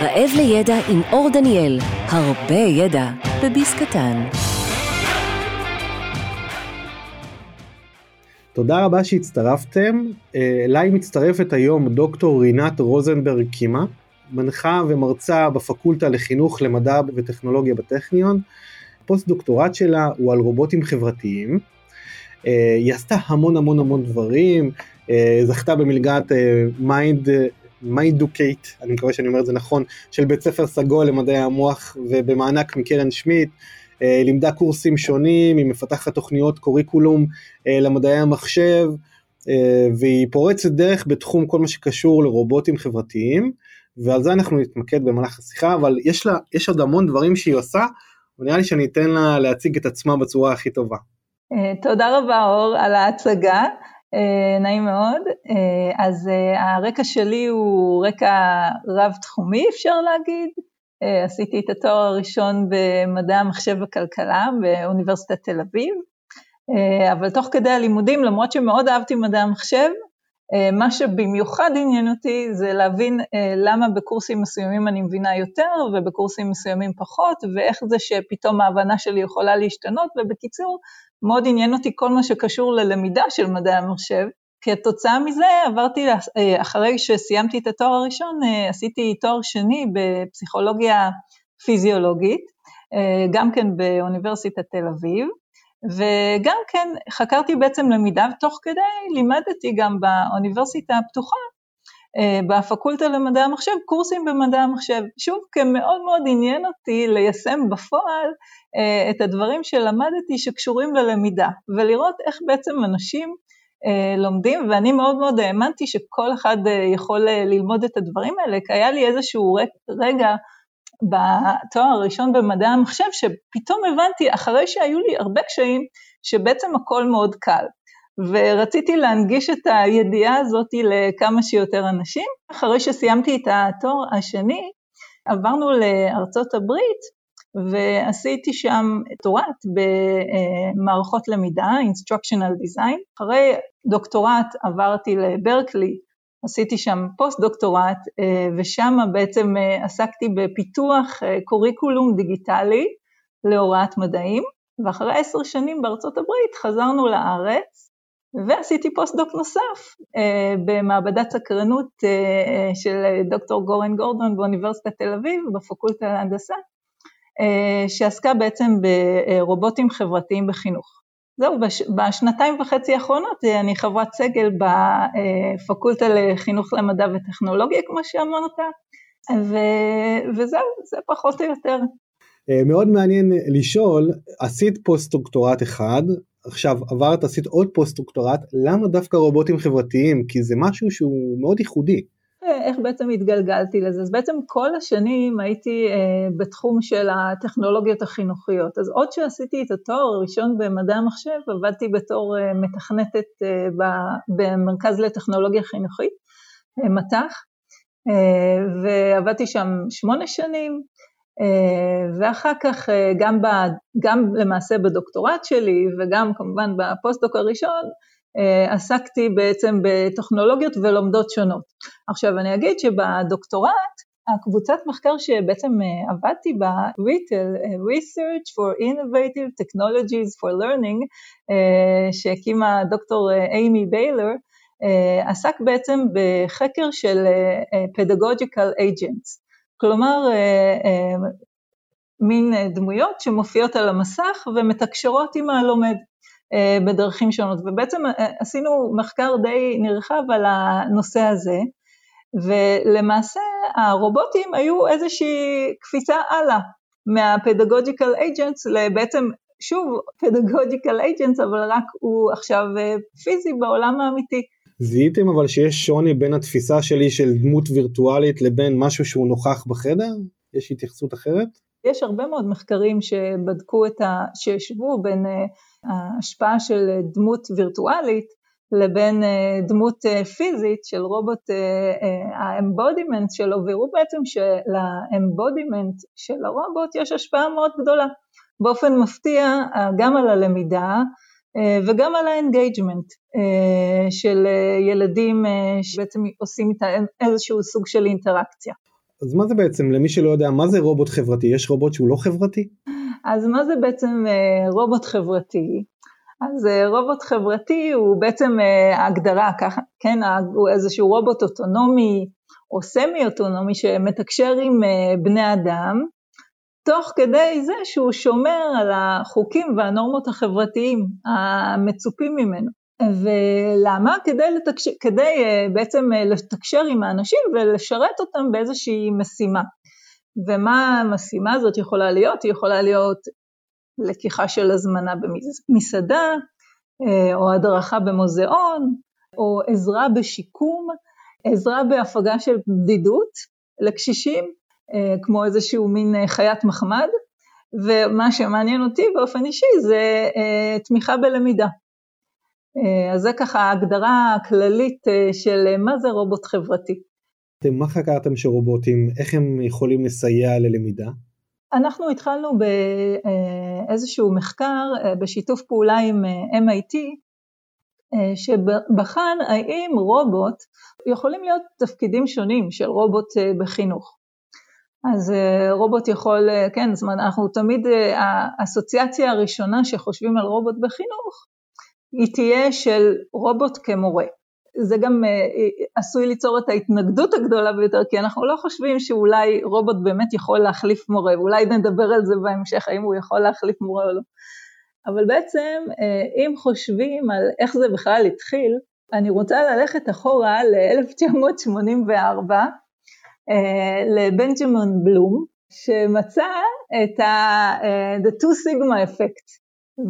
רעב לידע עם אור דניאל, הרבה ידע בביס קטן. תודה רבה שהצטרפתם. אליי מצטרפת היום דוקטור רינת רוזנברג-קימה, מנחה ומרצה בפקולטה לחינוך למדע וטכנולוגיה בטכניון. פוסט דוקטורט שלה הוא על רובוטים חברתיים. היא עשתה המון דברים, זכתה במלגת מיינדוקייט, אני מקווה שאני אומר את זה נכון, של בית ספר סגול למדעי המוח ובמענק מקרן שמיט. לימדה קורסים שונים, היא מפתחת תוכניות קוריקולום למדעי המחשב, והיא פורצת דרך בתחום כל מה שקשור לרובוטים חברתיים, ועל זה אנחנו נתמקד במהלך השיחה, אבל יש עוד המון דברים שהיא עושה, ונראה לי שאני אתן לה להציג את עצמה בצורה הכי טובה. תודה רבה אור על ההצגה, נעים מאוד. אז הרקע שלי הוא רקע רב תחומי אפשר להגיד, עשיתי את התואר הראשון במדעי המחשב וכלכלה באוניברסיטת תל אביב, אבל תוך כדי הלימודים, למרות שמאוד אהבתי מדעי המחשב, מה שבמיוחד עניין אותי זה להבין למה בקורסים מסוימים אני מבינה יותר ובקורסים מסוימים פחות, ואיך זה שפתאום ההבנה שלי יכולה להשתנות, ובקיצור מאוד עניין אותי כל מה שקשור ללמידה של מדעי המחשב, כי התוצאה מזה עברתי, אחרי שסיימתי את התואר הראשון, עשיתי תואר שני בפסיכולוגיה פיזיולוגית, גם כן באוניברסיטת תל אביב, וגם כן חקרתי בעצם למידה, ותוך כדי לימדתי גם באוניברסיטה הפתוחה, בפקולטה למדעי המחשב, קורסים במדעי המחשב. שוב, כמאוד מאוד עניין אותי ליישם בפועל את הדברים שלמדתי שקשורים ללמידה, ולראות איך בעצם אנשים לומדים, ואני מאוד מאוד האמנתי שכל אחד יכול ללמוד את הדברים האלה, כי היה לי איזשהו רגע בתואר הראשון במדעי המחשב, שפתאום הבנתי, אחרי שהיו לי הרבה קשיים, שבעצם הכל מאוד קל, ורציתי להנגיש את הידיעה הזאת לכמה שיותר אנשים. אחרי שסיימתי את התואר השני, עברנו לארצות הברית, ועשיתי שם דוקטורט במערכות למידה, Instructional Design. אחרי דוקטורט עברתי לברקלי, עשיתי שם פוסט דוקטורט, ושם בעצם עסקתי בפיתוח קוריקולום דיגיטלי להוראת מדעים, ואחרי 10 שנים בארצות הברית חזרנו לארץ, ועשיתי פוסט דוק נוסף במעבדת סקרנות של דוקטור גורן גורדון באוניברסיטת תל אביב, בפקולטה להנדסה, שעסקה בעצם ברובוטים חברתיים בחינוך. זהו, ב2.5 השנים האחרונות אני חברת סגל בפקולטה לחינוך למדע וטכנולוגיה, כמו שאמרת, וזהו, זה פחות או יותר. מאוד מעניין לשאול, עשית פוסט-דוקטורט אחד, עכשיו עברת, עשית עוד פוסט-דוקטורט, למה דווקא רובוטים חברתיים? כי זה משהו שהוא מאוד ייחודי. איך בעצם התגלגלתי לזה? אז בעצם כל השנים הייתי בתחום של הטכנולוגיות החינוכיות, אז עוד שעשיתי את התואר הראשון במדעי המחשב, עבדתי בתור מתכנתת במרכז לטכנולוגיה חינוכית, מתח, ועבדתי שם 8 שנים, ואחר כך גם למעשה בדוקטורט שלי, וגם כמובן בפוסט-דוק הראשון, עסקתי בעצם בטכנולוגיות ולומדות שונות. עכשיו אני אגיד שבדוקטורט, הקבוצת מחקר שבעצם עבדתי בה, Virtual Research for Innovative Technologies for Learning, שהקימה דוקטור אימי ביילר, עסק בעצם בחקר של Pedagogical agents, כלומר מין דמויות שמופיעות על המסך ומתקשרות עם הלומד בדרכים שונות, ובעצם עשינו מחקר די נרחב על הנושא הזה, ולמעשה הרובוטים היו איזושהי קפיצה הלאה, מהפדגוג'יקל אייג'נטס לבעצם, שוב, פדגוג'יקל אייג'נטס, אבל רק הוא עכשיו פיזי בעולם האמיתי. זיהיתם אבל שיש שוני בין התפיסה שלי של דמות וירטואלית לבין משהו שהוא נוכח בחדר? יש התייחסות אחרת? יש הרבה מאוד מחקרים שבדקו שישבו בין ההשפעה של דמות וירטואלית לבין דמות פיזית של רובוט, האמבודימנט שלו, והראו בעצם שלאמבודימנט של הרובוט יש השפעה מאוד גדולה, באופן מפתיע גם על הלמידה וגם על האנגייג'מנט של ילדים שבעצם עושים איתה איזשהו סוג של אינטראקציה. אז מה זה בעצם, למי שלא יודע, מה זה רובוט חברתי? יש רובוט שהוא לא חברתי? אז מה זה בעצם רובוט חברתי? אז רובוט חברתי הוא בעצם ההגדרה, כן, הוא איזשהו רובוט אוטונומי או סמי-אוטונומי שמתקשר עם בני אדם, תוך כדי זה שהוא שומר על החוקים והנורמות החברתיים המצופים ממנו. ולמה? כדי בעצם לתקשר עם האנשים ולשרת אותם באיזושהי משימה. ומה המשימה הזאת יכולה להיות? היא יכולה להיות לקיחה של הזמנה במסעדה, או הדרכה במוזיאון, או עזרה בשיקום, עזרה בהפגה של בדידות לקשישים, כמו איזשהו מין חיית מחמד, ומה שמעניין אותי באופן אישי זה תמיכה בלמידה. אז זה ככה ההגדרה הכללית של מה זה רובוט חברתי. אתם מה חקרתם שרובוטים, איך הם יכולים לסייע ללמידה? אנחנו התחלנו באיזשהו מחקר בשיתוף פעולה עם MIT, שבחן האם רובוט, יכולים להיות תפקידים שונים של רובוט בחינוך. אז רובוט יכול, כן, זאת אומרת, אנחנו תמיד, האסוציאציה הראשונה שחושבים על רובוט בחינוך, היא תהיה של רובוט כמורה. זה גם עשוי ליצור את ההתנגדות הגדולה ביותר, כי אנחנו לא חושבים שאולי רובוט באמת יכול להחליף מורה, ואולי נדבר על זה בהמשך, האם הוא יכול להחליף מורה או לא. אבל בעצם, אם חושבים על איך זה בכלל התחיל, אני רוצה ללכת אחורה ל-1984, לבנג'מן בלום, שמצא את the two sigma effect,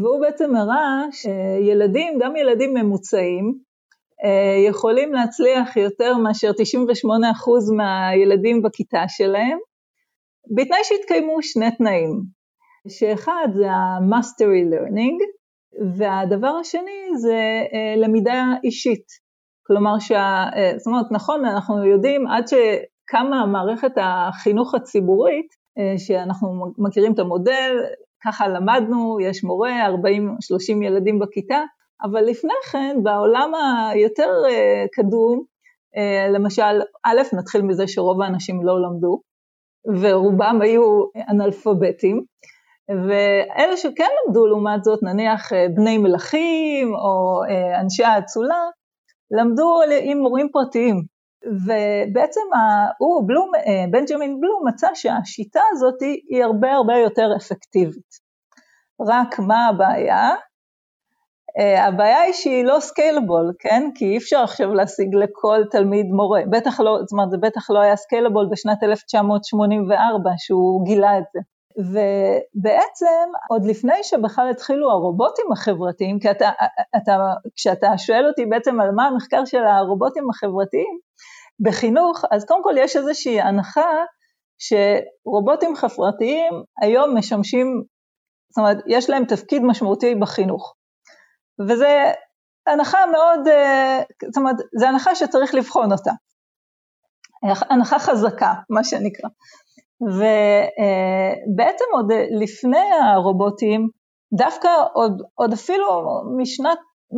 והוא בעצם הראה שילדים, גם ילדים ממוצעים, יכולים להצליח יותר מאשר 98% מהילדים בכיתה שלהם, בתנאי שהתקיימו שני תנאים, שאחד זה ה-Mastery Learning, והדבר השני זה למידה אישית, כלומר, זאת אומרת, נכון, אנחנו יודעים עד שכמה מערכת החינוך הציבורית, שאנחנו מכירים את המודל, ככה למדנו, יש מורה, 40-30 ילדים בכיתה, אבל לפני כן, בעולם היותר קדום, למשל, א', נתחיל מזה שרוב האנשים לא למדו, ורובם היו אנאלפביתים, ואלה שכן למדו לעומת זאת, נניח בני מלכים או אנשי האצולה, למדו עם מורים פרטיים, ובעצם בנג'מין בלום מצא שהשיטה הזאת היא הרבה הרבה יותר אפקטיבית. רק מה הבעיה? הבעיה היא שהיא לא סקיילבול, כן? כי אי אפשר עכשיו להשיג לכל תלמיד מורה, בטח לא, זאת אומרת, זה בטח לא היה סקיילבול בשנת 1984 שהוא גילה את זה. ובעצם עוד לפני שבכלל התחילו הרובוטים החברתיים, כי כשאתה שואל אותי בעצם על מה המחקר של הרובוטים החברתיים בחינוך, אז קודם כל יש איזושהי הנחה שרובוטים חברתיים היום משמשים, זאת אומרת יש להם תפקיד משמעותי בחינוך, וזה הנחה מאוד, זאת אומרת זה הנחה שצריך לבחון אותה, הנחה חזקה מה שנקרא. ובעצם עוד לפני הרובוטים, דווקא עוד אפילו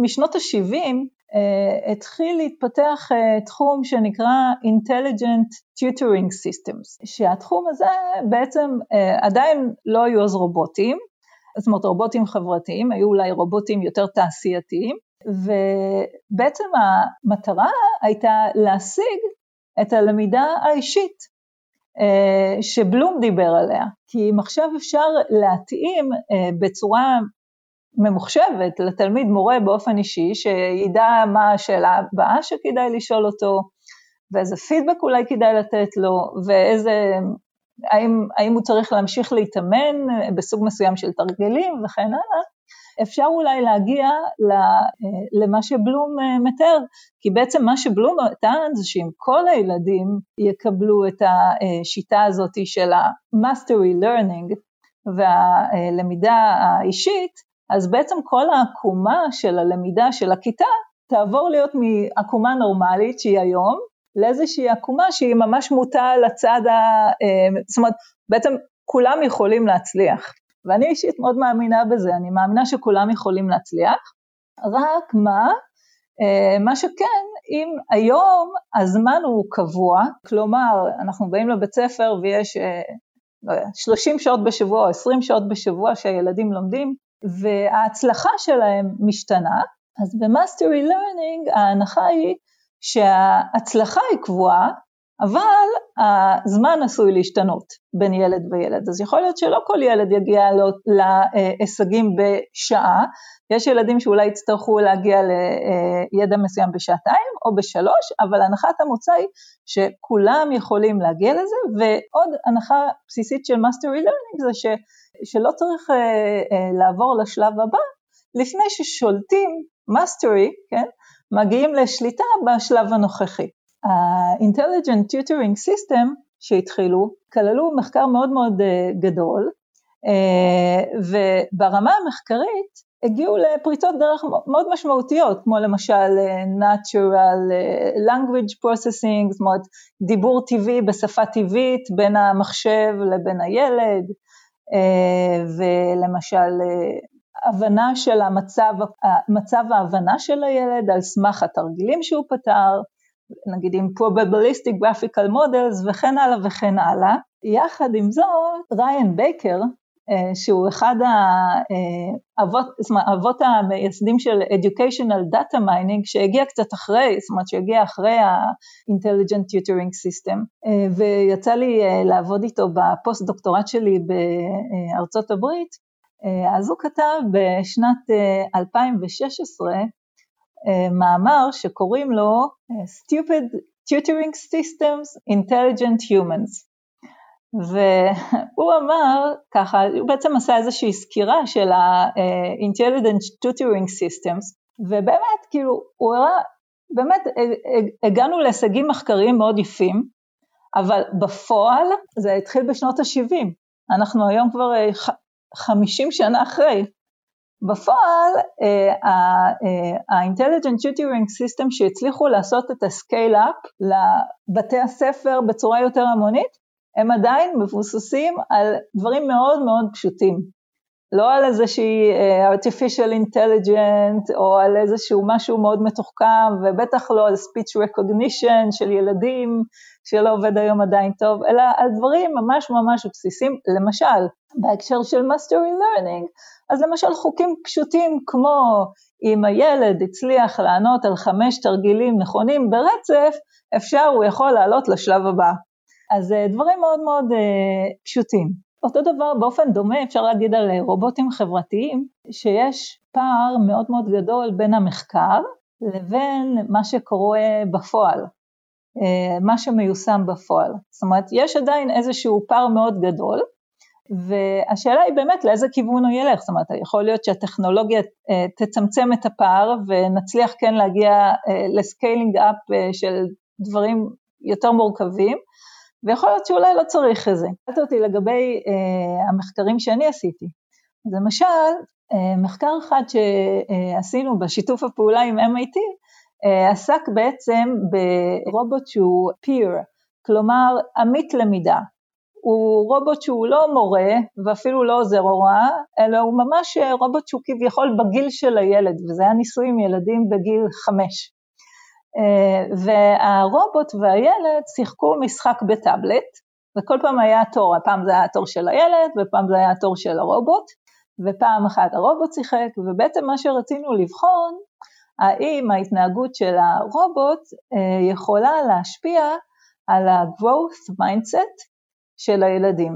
משנות ה-70, התחיל להתפתח תחום שנקרא Intelligent Tutoring Systems, שהתחום הזה בעצם עדיין לא היו אז רובוטים, זאת אומרת רובוטים חברתיים, היו אולי רובוטים יותר תעשייתיים, ובעצם המטרה הייתה להשיג את הלמידה האישית, שבלום דיבר עליה, כי אם עכשיו אפשר להתאים בצורה ממוחשבת לתלמיד מורה באופן אישי, שידע מה השאלה הבאה שכדאי לשאול אותו, ואיזה פידבק אולי כדאי לתת לו, האם הוא צריך להמשיך להתאמן בסוג מסוים של תרגלים וכן הלאה, אפשר אולי להגיע למה שבלום מתאר, כי בעצם מה שבלום טען זה שאם כל הילדים יקבלו את השיטה הזאת של ה-Mastery Learning והלמידה האישית, אז בעצם כל העקומה של הלמידה של הכיתה תעבור להיות מעקומה נורמלית שהיא היום, לאיזושהי עקומה שהיא ממש מוטה לצד זאת אומרת, בעצם כולם יכולים להצליח. ואני אישית מאוד מאמינה בזה, אני מאמינה שכולם יכולים להצליח, רק מה, מה שכן, אם היום הזמן הוא קבוע, כלומר, אנחנו באים לבית ספר ויש 30 שעות בשבוע או 20 שעות בשבוע שהילדים לומדים, וההצלחה שלהם משתנה, אז ב-Mastery Learning ההנחה היא שההצלחה היא קבועה, אבל הזמן עשוי להשתנות בין ילד וילד. אז יכול להיות שלא כל ילד יגיע להישגים בשעה, יש ילדים שאולי יצטרכו להגיע לידע מסוים בשעתיים או בשלוש, אבל הנחת המוצא היא שכולם יכולים להגיע לזה, ועוד הנחה בסיסית של Mastery Learning זה שלא צריך לעבור לשלב הבא, לפני ששולטים Mastery, כן, מגיעים לשליטה בשלב הנוכחי. ה-Intelligent Tutoring System שהתחילו, כללו מחקר מאוד מאוד גדול, וברמה המחקרית, הגיעו לפריצות דרך מאוד משמעותיות, כמו למשל Natural Language Processing, זאת אומרת דיבור טבעי בשפה טבעית בין המחשב לבין הילד, ולמשל הבנה של מצב ההבנה של הילד על סמך התרגילים שהוא פתר, נגיד עם Probabilistic Graphical Models וכן הלאה וכן הלאה. יחד עם זאת, ריין בייקר, שהוא אחד האבות המייסדים של Educational data mining, שהגיע קצת אחרי, זאת אומרת שהגיע אחרי ה-Intelligent Tutoring System, ויצא לי לעבוד איתו בפוסט דוקטורט שלי בארצות הברית, אז הוא כתב בשנת 2016, מאמר שקוראים לו Stupid Tutoring Systems Intelligent Humans. והוא אמר ככה, הוא בעצם עשה איזושהי סקירה של ה-Intelligent Tutoring Systems, ובאמת כאילו הוא הראה, באמת הגענו להישגים מחקריים מאוד יפים, אבל בפועל זה התחיל בשנות ה-70, אנחנו היום כבר 50 שנה אחרי, בפועל ה-Intelligent Tutoring System שהצליחו לעשות את ה-scale-up לבתי הספר בצורה יותר המונית, הם עדיין מבוססים על דברים מאוד מאוד פשוטים, לא על איזושהי artificial intelligence, או על איזשהו משהו מאוד מתוחכם, ובטח לא על speech recognition של ילדים, שלא עובד היום עדיין טוב, אלא על דברים ממש ממש בסיסיים, למשל, בהקשר של Mastery Learning, אז למשל חוקים פשוטים כמו, אם הילד הצליח לענות על 5 תרגילים נכונים ברצף, הוא יכול לעלות לשלב הבא. אז דברים מאוד מאוד פשוטים. אותו דבר באופן דומה אפשר להגיד על רובוטים חברתיים, שיש פער מאוד מאוד גדול בין המחקר לבין מה שקורה בפועל, מה שמיושם בפועל. זאת אומרת, יש עדיין איזשהו פער מאוד גדול, והשאלה היא באמת לאיזה כיוון הוא ילך, זאת אומרת, יכול להיות שהטכנולוגיה תצמצם את הפער, ונצליח כן להגיע לסקיילינג אפ של דברים יותר מורכבים, ויכול להיות שאולי לא צריך את זה. שאלת אותי לגבי המחקרים שאני עשיתי. אז למשל, מחקר אחד שעשינו בשיתוף הפעולה עם MIT, עסק בעצם ברובוט שהוא peer, כלומר עמית למידה. הוא רובוט שהוא לא מורה, ואפילו לא עוזר הוראה, אלא הוא ממש רובוט שהוא כביכול בגיל של הילד, וזה היה ניסוי עם ילדים בגיל 5. והרובוט והילד שיחקו משחק בטאבלט, וכל פעם היה תור, פעם זה היה התור של הילד, ופעם זה היה התור של הרובוט, ופעם אחת הרובוט שיחק, ובעצם מה שרצינו לבחון, האם ההתנהגות של הרובוט יכולה להשפיע על ה-Growth Mindset של הילדים.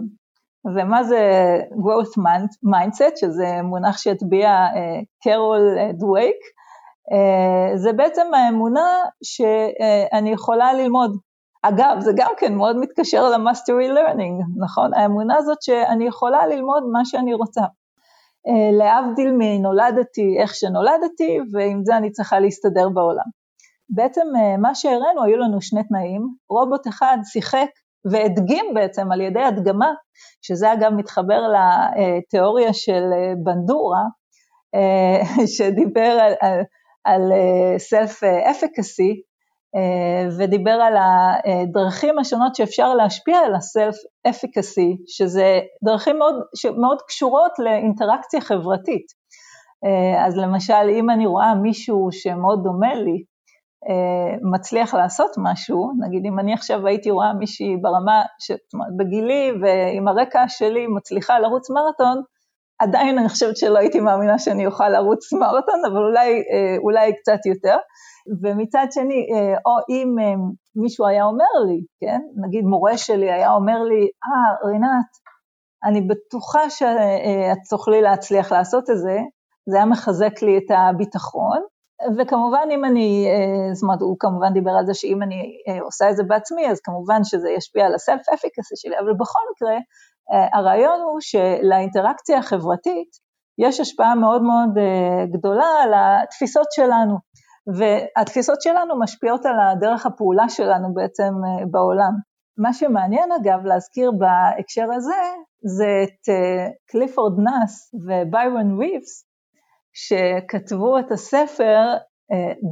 ומה זה Growth Mindset, שזה מונח שהטביעה קרול דווייק, זה בעצם האמונה שאני יכולה ללמוד, אגב זה גם כן מאוד מתקשר ל-Mastery Learning, נכון? האמונה הזאת שאני יכולה ללמוד מה שאני רוצה, להבדיל מנולדתי איך שנולדתי, ועם זה אני צריכה להסתדר בעולם. בעצם מה שהראינו, היו לנו שני תנאים, רובוט אחד שיחק והדגים בעצם על ידי הדגמה, שזה אגב מתחבר לתיאוריה של בנדורה, שדיבר על Self-efficacy, ודיבר על הדרכים השונות שאפשר להשפיע על ה-Self-efficacy, שזה דרכים מאוד קשורות לאינטראקציה חברתית. אז למשל, אם אני רואה מישהו שמאוד דומה לי, מצליח לעשות משהו, נגיד אם אני עכשיו הייתי רואה מישהי ברמה בגילי ועם הרקע שלי מצליחה לרוץ מרתון, עדיין אני חושבת שלא הייתי מאמינה שאני אוכל לרוץ מרתון, אבל אולי קצת יותר. ומצד שני, או אם מישהו היה אומר לי, כן? נגיד מורה שלי היה אומר לי, רינת, אני בטוחה שאת תוכלי להצליח לעשות את זה, זה היה מחזק לי את הביטחון, וכמובן אם אני, זאת אומרת, הוא כמובן דיבר על זה שאם אני עושה את זה בעצמי, אז כמובן שזה ישפיע על ה-self-efficacy שלי, אבל בכל מקרה, הרעיון הוא שלאינטראקציה החברתית, יש השפעה מאוד מאוד גדולה על התפיסות שלנו, והתפיסות שלנו משפיעות על הדרך הפעולה שלנו בעצם בעולם. מה שמעניין אגב להזכיר בהקשר הזה, זה את קליפורד נאס וביירון ריבס, שכתבו את הספר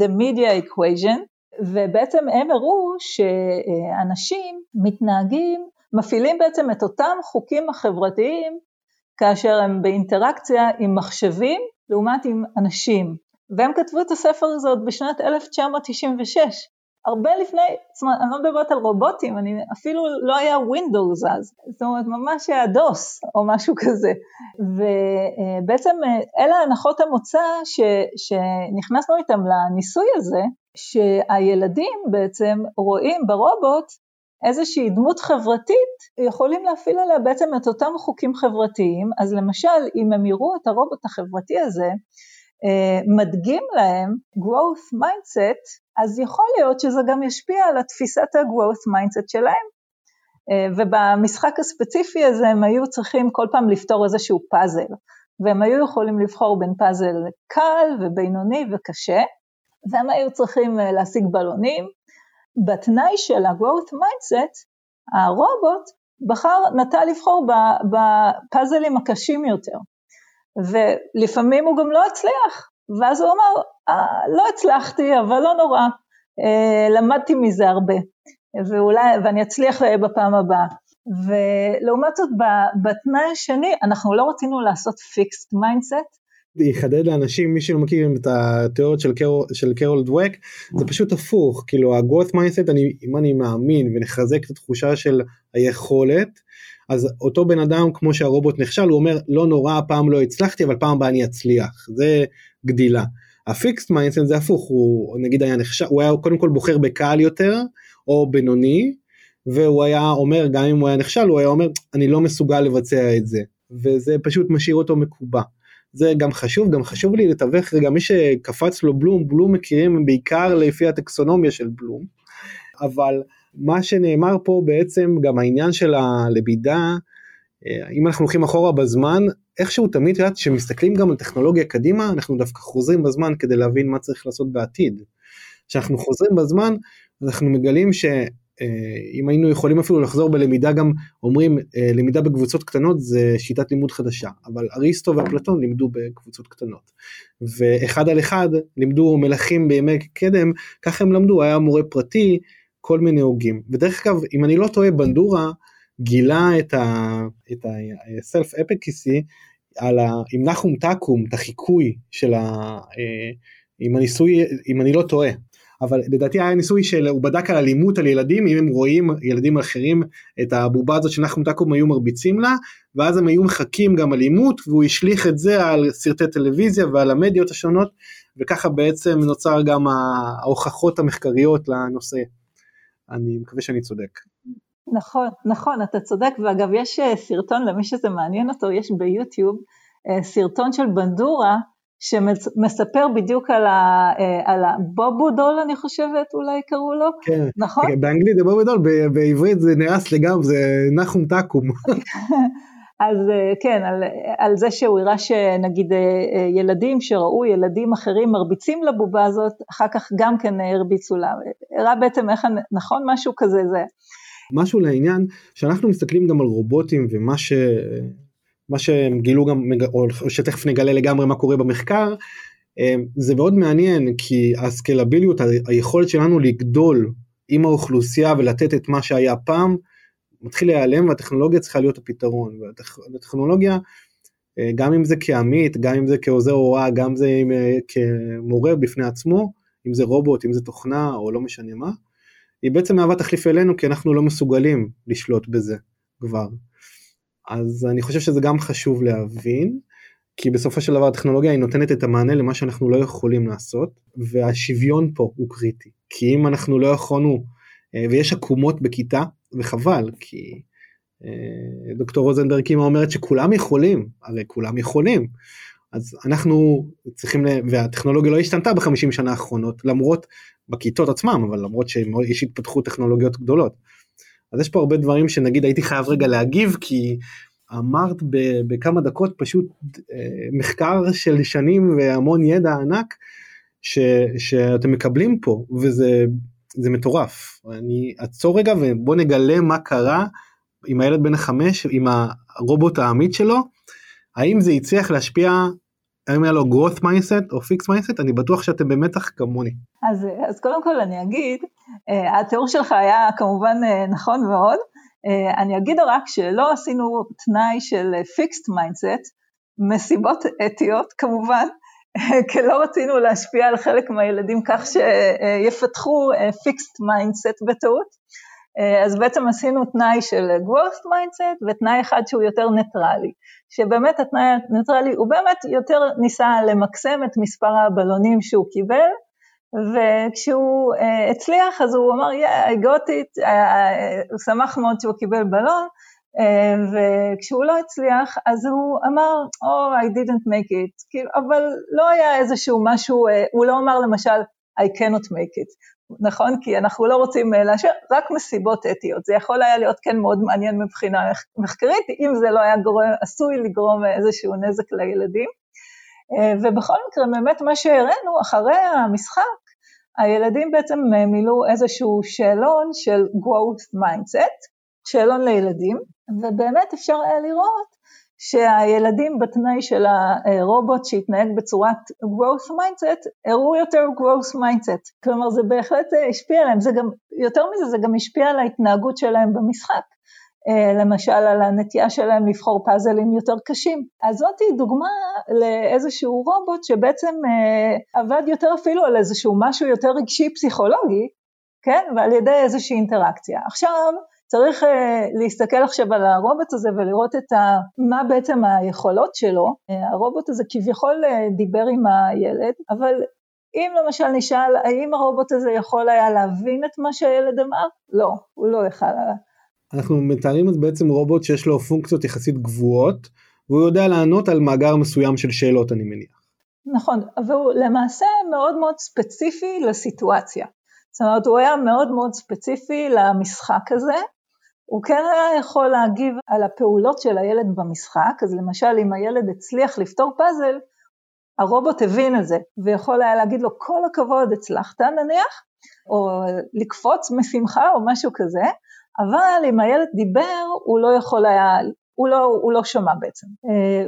The Media Equation, ובעצם הם הראו שאנשים מתנהגים, מפעילים בעצם את אותם חוקים החברתיים, כאשר הם באינטראקציה עם מחשבים, לעומת עם אנשים. והם כתבו את הספר הזאת בשנת 1996, הרבה לפני, זאת אומרת, אני לא מדברת על רובוטים, אני אפילו לא היה ווינדוס אז, זאת אומרת, ממש היה דוס, או משהו כזה, ובעצם אלה הנחות המוצא שנכנסנו איתם לניסוי הזה, שהילדים בעצם רואים ברובוט, איזושהי דמות חברתית, יכולים להפעיל עליה בעצם את אותם חוקים חברתיים, אז למשל, אם הם יראו את הרובוט החברתי הזה, מדגים להם growth mindset, אז יכול להיות שזה גם ישפיע על התפיסת ה-growth mindset שלהם, ובמשחק הספציפי הזה הם היו צריכים כל פעם לפתור איזשהו פאזל, והם היו יכולים לבחור בין פאזל קל ובינוני וקשה, והם היו צריכים להשיג בלונים, בתנאי של ה-growth mindset, הרובוט נטה לבחור בפאזלים הקשים יותר, ולפעמים הוא גם לא הצליח, ואז הוא אמר, לא הצלחתי, אבל לא נורא, למדתי מזה הרבה, ואני אצליח בפעם הבאה, ולעומת זאת, בתנאי השני, אנחנו לא רצינו לעשות fixed mindset, יחדד לאנשים, מי שלא מכירים את התיאוריות של קרול דווק, זה פשוט הפוך, כאילו ה-growth mindset, אם אני מאמין ונחזק את התחושה של היכולת, אז אותו בן אדם, כמו שהרובוט נכשל, הוא אומר, לא נורא, פעם לא הצלחתי, אבל פעם הבאה אני אצליח, זה גדילה. ה-fixed mindset זה הפוך, הוא נגיד היה נכשל, הוא היה קודם כל בוחר בקהל יותר, או בינוני, והוא היה אומר, גם אם הוא היה נכשל, הוא היה אומר, אני לא מסוגל לבצע את זה, וזה פשוט משאיר אותו מקובע. זה גם חשוב, לי לתווך, גם מי שקפץ לו בלום, מכירים בעיקר לפי הטקסונומיה של בלום, אבל מה שנאמר פה בעצם, גם העניין של הלמידה, אם אנחנו הולכים אחורה בזמן, איכשהו תמיד יודעת, שמסתכלים גם על טכנולוגיה קדימה, אנחנו דווקא חוזרים בזמן, כדי להבין מה צריך לעשות בעתיד, כשאנחנו חוזרים בזמן, אנחנו מגלים שאם היינו יכולים אפילו לחזור בלמידה, גם אומרים, למידה בקבוצות קטנות, זה שיטת לימוד חדשה, אבל אריסטו ואפלטון לימדו בקבוצות קטנות, ואחד על אחד, לימדו מלכים בימי קדם, כך הם למדו, היה מורה פרטי, כל מיני הוגים, ודרך אגב, אם אני לא טועה, בנדורה גילה את ה-self-efficacy, עם נחום תקום, את החיקוי של הניסוי, אם אני לא טועה, אבל לדעתי היה ניסוי שהוא בדק על אלימות על ילדים, אם הם רואים ילדים אחרים את הבובה הזאת שנחום תקום היו מרביצים לה, ואז הם היו מחכים גם אלימות, והוא השליך את זה על סרטי טלוויזיה ועל המדיות השונות, וככה בעצם נוצר גם ההוכחות המחקריות לנושא. אני מקווה שאני צודק. נכון, אתה צודק, ואגב יש סרטון, למי שזה מעניין אותו, יש ביוטיוב סרטון של בנדורה, שמספר בדיוק על הבובו דול, אני חושבת, אולי קראו לו, כן, נכון? כן, באנגלית זה בובו דול, בעברית זה נרס לגב, זה נחום תקום. אז כן, על זה שהוא הראה שנגיד ילדים שראו, ילדים אחרים מרביצים לבובה הזאת, אחר כך גם כן הרביצו לה, הראה בעצם איך נכון משהו כזה זה. משהו לעניין, שאנחנו מסתכלים גם על רובוטים ומה שהם גילו גם, או שתכף נגלה לגמרי מה קורה במחקר, זה מאוד מעניין, כי הסקלביליות, היכולת שלנו לגדול עם האוכלוסייה ולתת את מה שהיה פעם, מתחיל להיעלם, והטכנולוגיה צריכה להיות הפתרון, והטכנולוגיה גם אם זה כעמית, גם אם זה כעוזר הוראה, גם זה כמורה בפני עצמו, אם זה רובוט, אם זה תוכנה או לא משנה מה, היא בעצם מהווה תחליף אלינו, כי אנחנו לא מסוגלים לשלוט בזה כבר. אז אני חושב שזה גם חשוב להבין, כי בסופו של דבר הטכנולוגיה היא נותנת את המענה למה שאנחנו לא יכולים לעשות, והשוויון פה הוא קריטי, כי אם אנחנו לא יכולנו, ויש עקומות בכיתה, וחבל, כי דוקטור רוזנברג-קימה אומרת שכולם יכולים, הרי כולם יכולים, אז אנחנו צריכים, והטכנולוגיה לא השתנתה ב50 שנה האחרונות, למרות בכיתות עצמם, אבל למרות שיש התפתחות טכנולוגיות גדולות, אז יש פה הרבה דברים שנגיד הייתי חייב רגע להגיב, כי אמרת בכמה דקות פשוט מחקר של שנים והמון ידע ענק, שאתם מקבלים פה, וזה מטורף, אני אעצור רגע ובוא נגלה מה קרה, עם הילד בן 5, עם הרובוט העמית שלו, האם זה יצליח להשפיע, האם היה לו growth mindset או fixed mindset, אני בטוח שאתם במתח כמוני. אז קודם כל אני אגיד, התיאור שלך היה כמובן נכון מאוד, אני אגיד רק שלא עשינו תנאי של fixed mindset, מסיבות אתיות כמובן, כי לא רצינו להשפיע על חלק מהילדים כך שיפתחו fixed mindset בטעות, אז בעצם עשינו תנאי של growth mindset, ותנאי אחד שהוא יותר ניטרלי, שבאמת התנאי הניטרלי הוא באמת יותר ניסה למקסם את מספר הבלונים שהוא קיבל, וכשהוא הצליח אז הוא אמר, yeah, I got it, הוא שמח מאוד שהוא קיבל בלון, וכשהוא לא הצליח אז הוא אמר, oh, I didn't make it, אבל לא היה איזשהו משהו, הוא לא אמר למשל, I cannot make it, נכון? כי אנחנו לא רוצים להשאר, רק מסיבות אתיות. זה יכול היה להיות כן מאוד מעניין מבחינה מחקרית, אם זה לא היה עשוי לגרום איזשהו נזק לילדים. ובכל מקרה, באמת מה שהראינו, אחרי המשחק, הילדים בעצם מילאו איזשהו שאלון של growth mindset, שאלון לילדים, ובאמת אפשר היה לראות שהילדים בתנאי של הרובוט שהתנהג בצורת growth mindset, הראו יותר growth mindset, כלומר זה בהחלט השפיע עליהם, זה גם, יותר מזה זה גם השפיע על ההתנהגות שלהם במשחק, למשל על הנטייה שלהם לבחור פאזלים יותר קשים, אז זאת היא דוגמה לאיזשהו רובוט שבעצם עבד יותר אפילו על איזשהו משהו יותר רגשי פסיכולוגי, כן? ועל ידי איזושהי אינטראקציה. עכשיו, צריך להסתכל עכשיו על הרובוט הזה ולראות מה בעצם היכולות שלו. הרובוט הזה כביכול דיבר עם הילד, אבל אם למשל נשאל האם הרובוט הזה יכול היה להבין את מה שהילד אמר, לא, הוא לא יכל. אנחנו מתארים את בעצם רובוט שיש לו פונקציות יחסית גבוהות, והוא יודע לענות על מאגר מסוים של שאלות אני מניח. נכון, והוא למעשה מאוד מאוד ספציפי לסיטואציה. זאת אומרת, הוא היה מאוד מאוד ספציפי למשחק הזה, הוא כן היה יכול להגיב על הפעולות של הילד במשחק, אז למשל אם הילד הצליח לפתור פאזל, הרובוט הבין את זה, ויכול היה להגיד לו כל הכבוד הצלחת נניח, או לקפוץ משמחה או משהו כזה, אבל אם הילד דיבר הוא לא יכול היה, הוא לא שמע בעצם,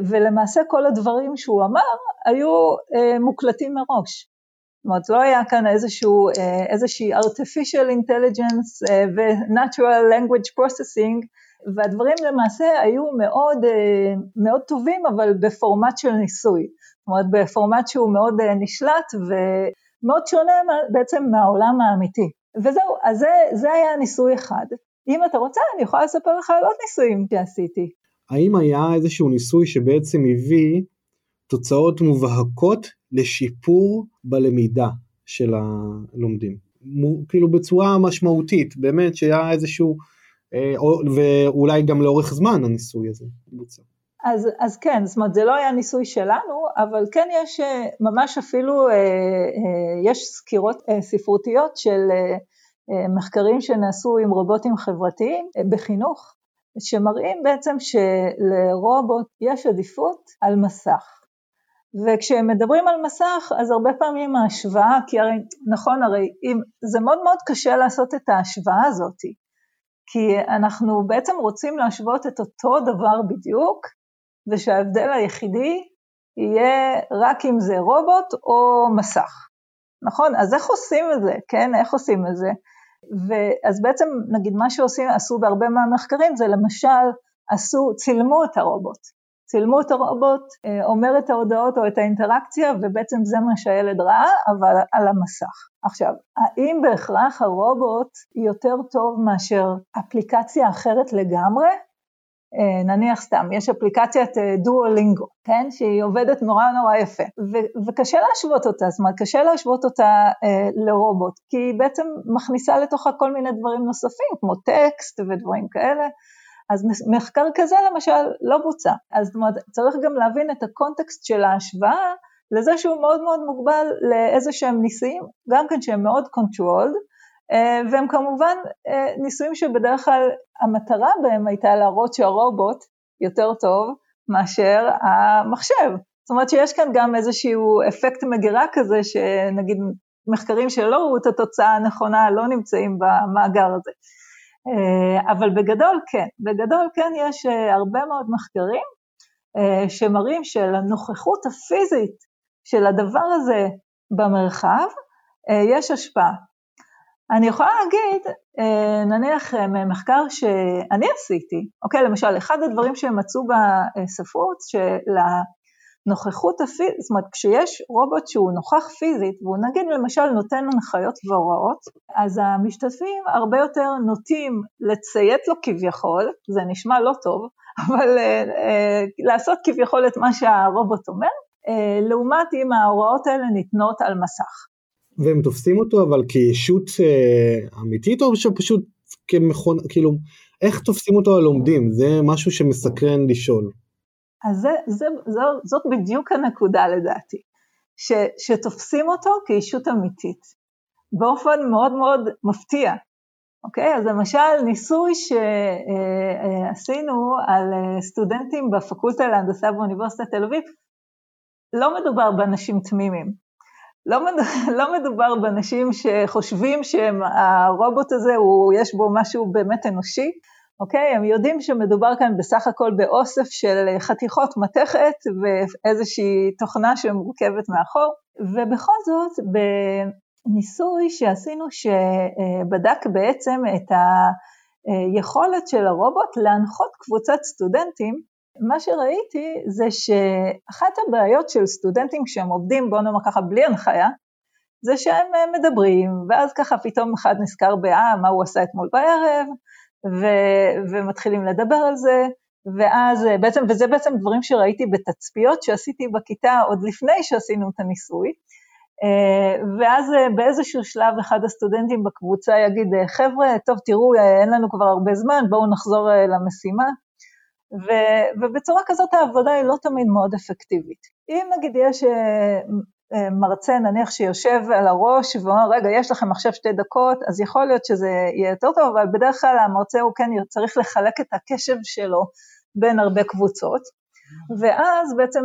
ולמעשה כל הדברים שהוא אמר היו מוקלטים מראש. זאת אומרת, לא היה כאן איזושהי artificial intelligence ו-natural language processing, והדברים למעשה היו מאוד, מאוד טובים, אבל בפורמט של ניסוי. זאת אומרת, בפורמט שהוא מאוד נשלט ומאוד שונה בעצם מהעולם האמיתי. וזהו, אז זה היה ניסוי אחד. אם אתה רוצה, אני יכולה לספר לך על עוד ניסויים שעשיתי. האם היה איזשהו ניסוי שבעצם הביא תוצאות מובהקות לשיפור בלמידה של הלומדים, כאילו בצורה משמעותית, באמת שהיה איזשהו, ואולי גם לאורך זמן הניסוי הזה. אז כן, זאת אומרת זה לא היה ניסוי שלנו, אבל כן יש ממש אפילו, יש סקירות ספרותיות של מחקרים שנעשו עם רובוטים חברתיים בחינוך, שמראים בעצם שלרובוט יש עדיפות על מסך. וכשהם מדברים על מסך, אז הרבה פעמים ההשוואה, כי הרי, נכון, הרי זה מאוד מאוד קשה לעשות את ההשוואה הזאת, כי אנחנו בעצם רוצים להשוות את אותו דבר בדיוק, ושההבדל היחידי יהיה רק אם זה רובוט או מסך. נכון? אז איך עושים את זה? כן? איך עושים את זה? ואז בעצם, נגיד, מה שעשו בהרבה מהמחקרים, זה למשל, צילמו את הרובוט. צילמו את הרובוט, אומר את ההודעות או את האינטראקציה, ובעצם זה מה שהילד ראה, אבל על המסך. עכשיו, האם בהכרח הרובוט יותר טוב מאשר אפליקציה אחרת לגמרי? נניח סתם, יש אפליקציית דואלינגו, כן? שהיא עובדת נורא נורא יפה, וקשה להשוות אותה, זאת אומרת, קשה להשוות אותה לרובוט, כי היא בעצם מכניסה לתוכה כל מיני דברים נוספים, כמו טקסט ודברים כאלה, אז מחקר כזה למשל לא בוצע, אז זאת אומרת, צריך גם להבין את הקונטקסט של ההשוואה, לזה שהוא מאוד מאוד מוגבל לאיזה שהם ניסים, גם כן שהם מאוד controlled, והם כמובן ניסויים שבדרך כלל המטרה בהם הייתה להראות שהרובוט יותר טוב מאשר המחשב. זאת אומרת שיש כאן גם איזשהו אפקט מגירה כזה, שנגיד מחקרים שלא ראו את התוצאה הנכונה לא נמצאים במאגר הזה. אבל בגדול כן, בגדול כן יש הרבה מאוד מחקרים שמראים של הנוכחות הפיזית של הדבר הזה במרחב יש השפעה. אני יכולה להגיד, נניח ממחקר שאני עשיתי, אוקיי, למשל, אחד הדברים שהם מצאו בספרות, שלנוכחות הפיזית, זאת אומרת, כשיש רובוט שהוא נוכח פיזית, והוא נגיד למשל נותן הנחיות והוראות, אז המשתתפים הרבה יותר נוטים לציית לו כביכול, זה נשמע לא טוב, אבל לעשות כביכול את מה שהרובוט אומר, לעומת אם ההוראות האלה ניתנות על מסך. והם תופסים אותו, אבל כישות אמיתית, או שפשוט כמכון, כאילו, איך תופסים אותו הלומדים? זה משהו שמסקרן לשאול. אז זאת בדיוק הנקודה לדעתי, שתופסים אותו כישות אמיתית, באופן מאוד מאוד מפתיע, אוקיי? אז למשל, ניסוי שעשינו על סטודנטים בפקולטה להנדסה באוניברסיטת תל אביב, לא מדובר באנשים תמימים, לא מדובר באנשים שחושבים שהרובוט הזה, יש בו משהו באמת אנושי, אוקיי? הם יודעים שמדובר כאן בסך הכל באוסף של חתיכות מתכת, ואיזושהי תוכנה שמורכבת מאחור, ובכל זאת בניסוי שעשינו שבדק בעצם את היכולת של הרובוט להנחות קבוצת סטודנטים, מה שראיתי זה שאחת הבעיות של סטודנטים כשהם עובדים, בוא נאמר ככה בלי הנחיה, זה שהם מדברים, ואז ככה פתאום אחד נזכר מה הוא עשה אתמול בערב, ומתחילים לדבר על זה, וזה בעצם דברים שראיתי בתצפיות שעשיתי בכיתה עוד לפני שעשינו את הניסוי, ואז באיזשהו שלב אחד הסטודנטים בקבוצה יגיד, חבר'ה, טוב תראו, אין לנו כבר הרבה זמן, בואו נחזור למשימה, ובצורה כזאת העבודה היא לא תמיד מאוד אפקטיבית. אם נגיד יש מרצה נניח שיושב על הראש ואומר, רגע, יש לכם עכשיו 2 דקות, אז יכול להיות שזה יהיה יותר טוב, אבל בדרך כלל המרצה הוא כן צריך לחלק את הקשב שלו בין הרבה קבוצות, ואז בעצם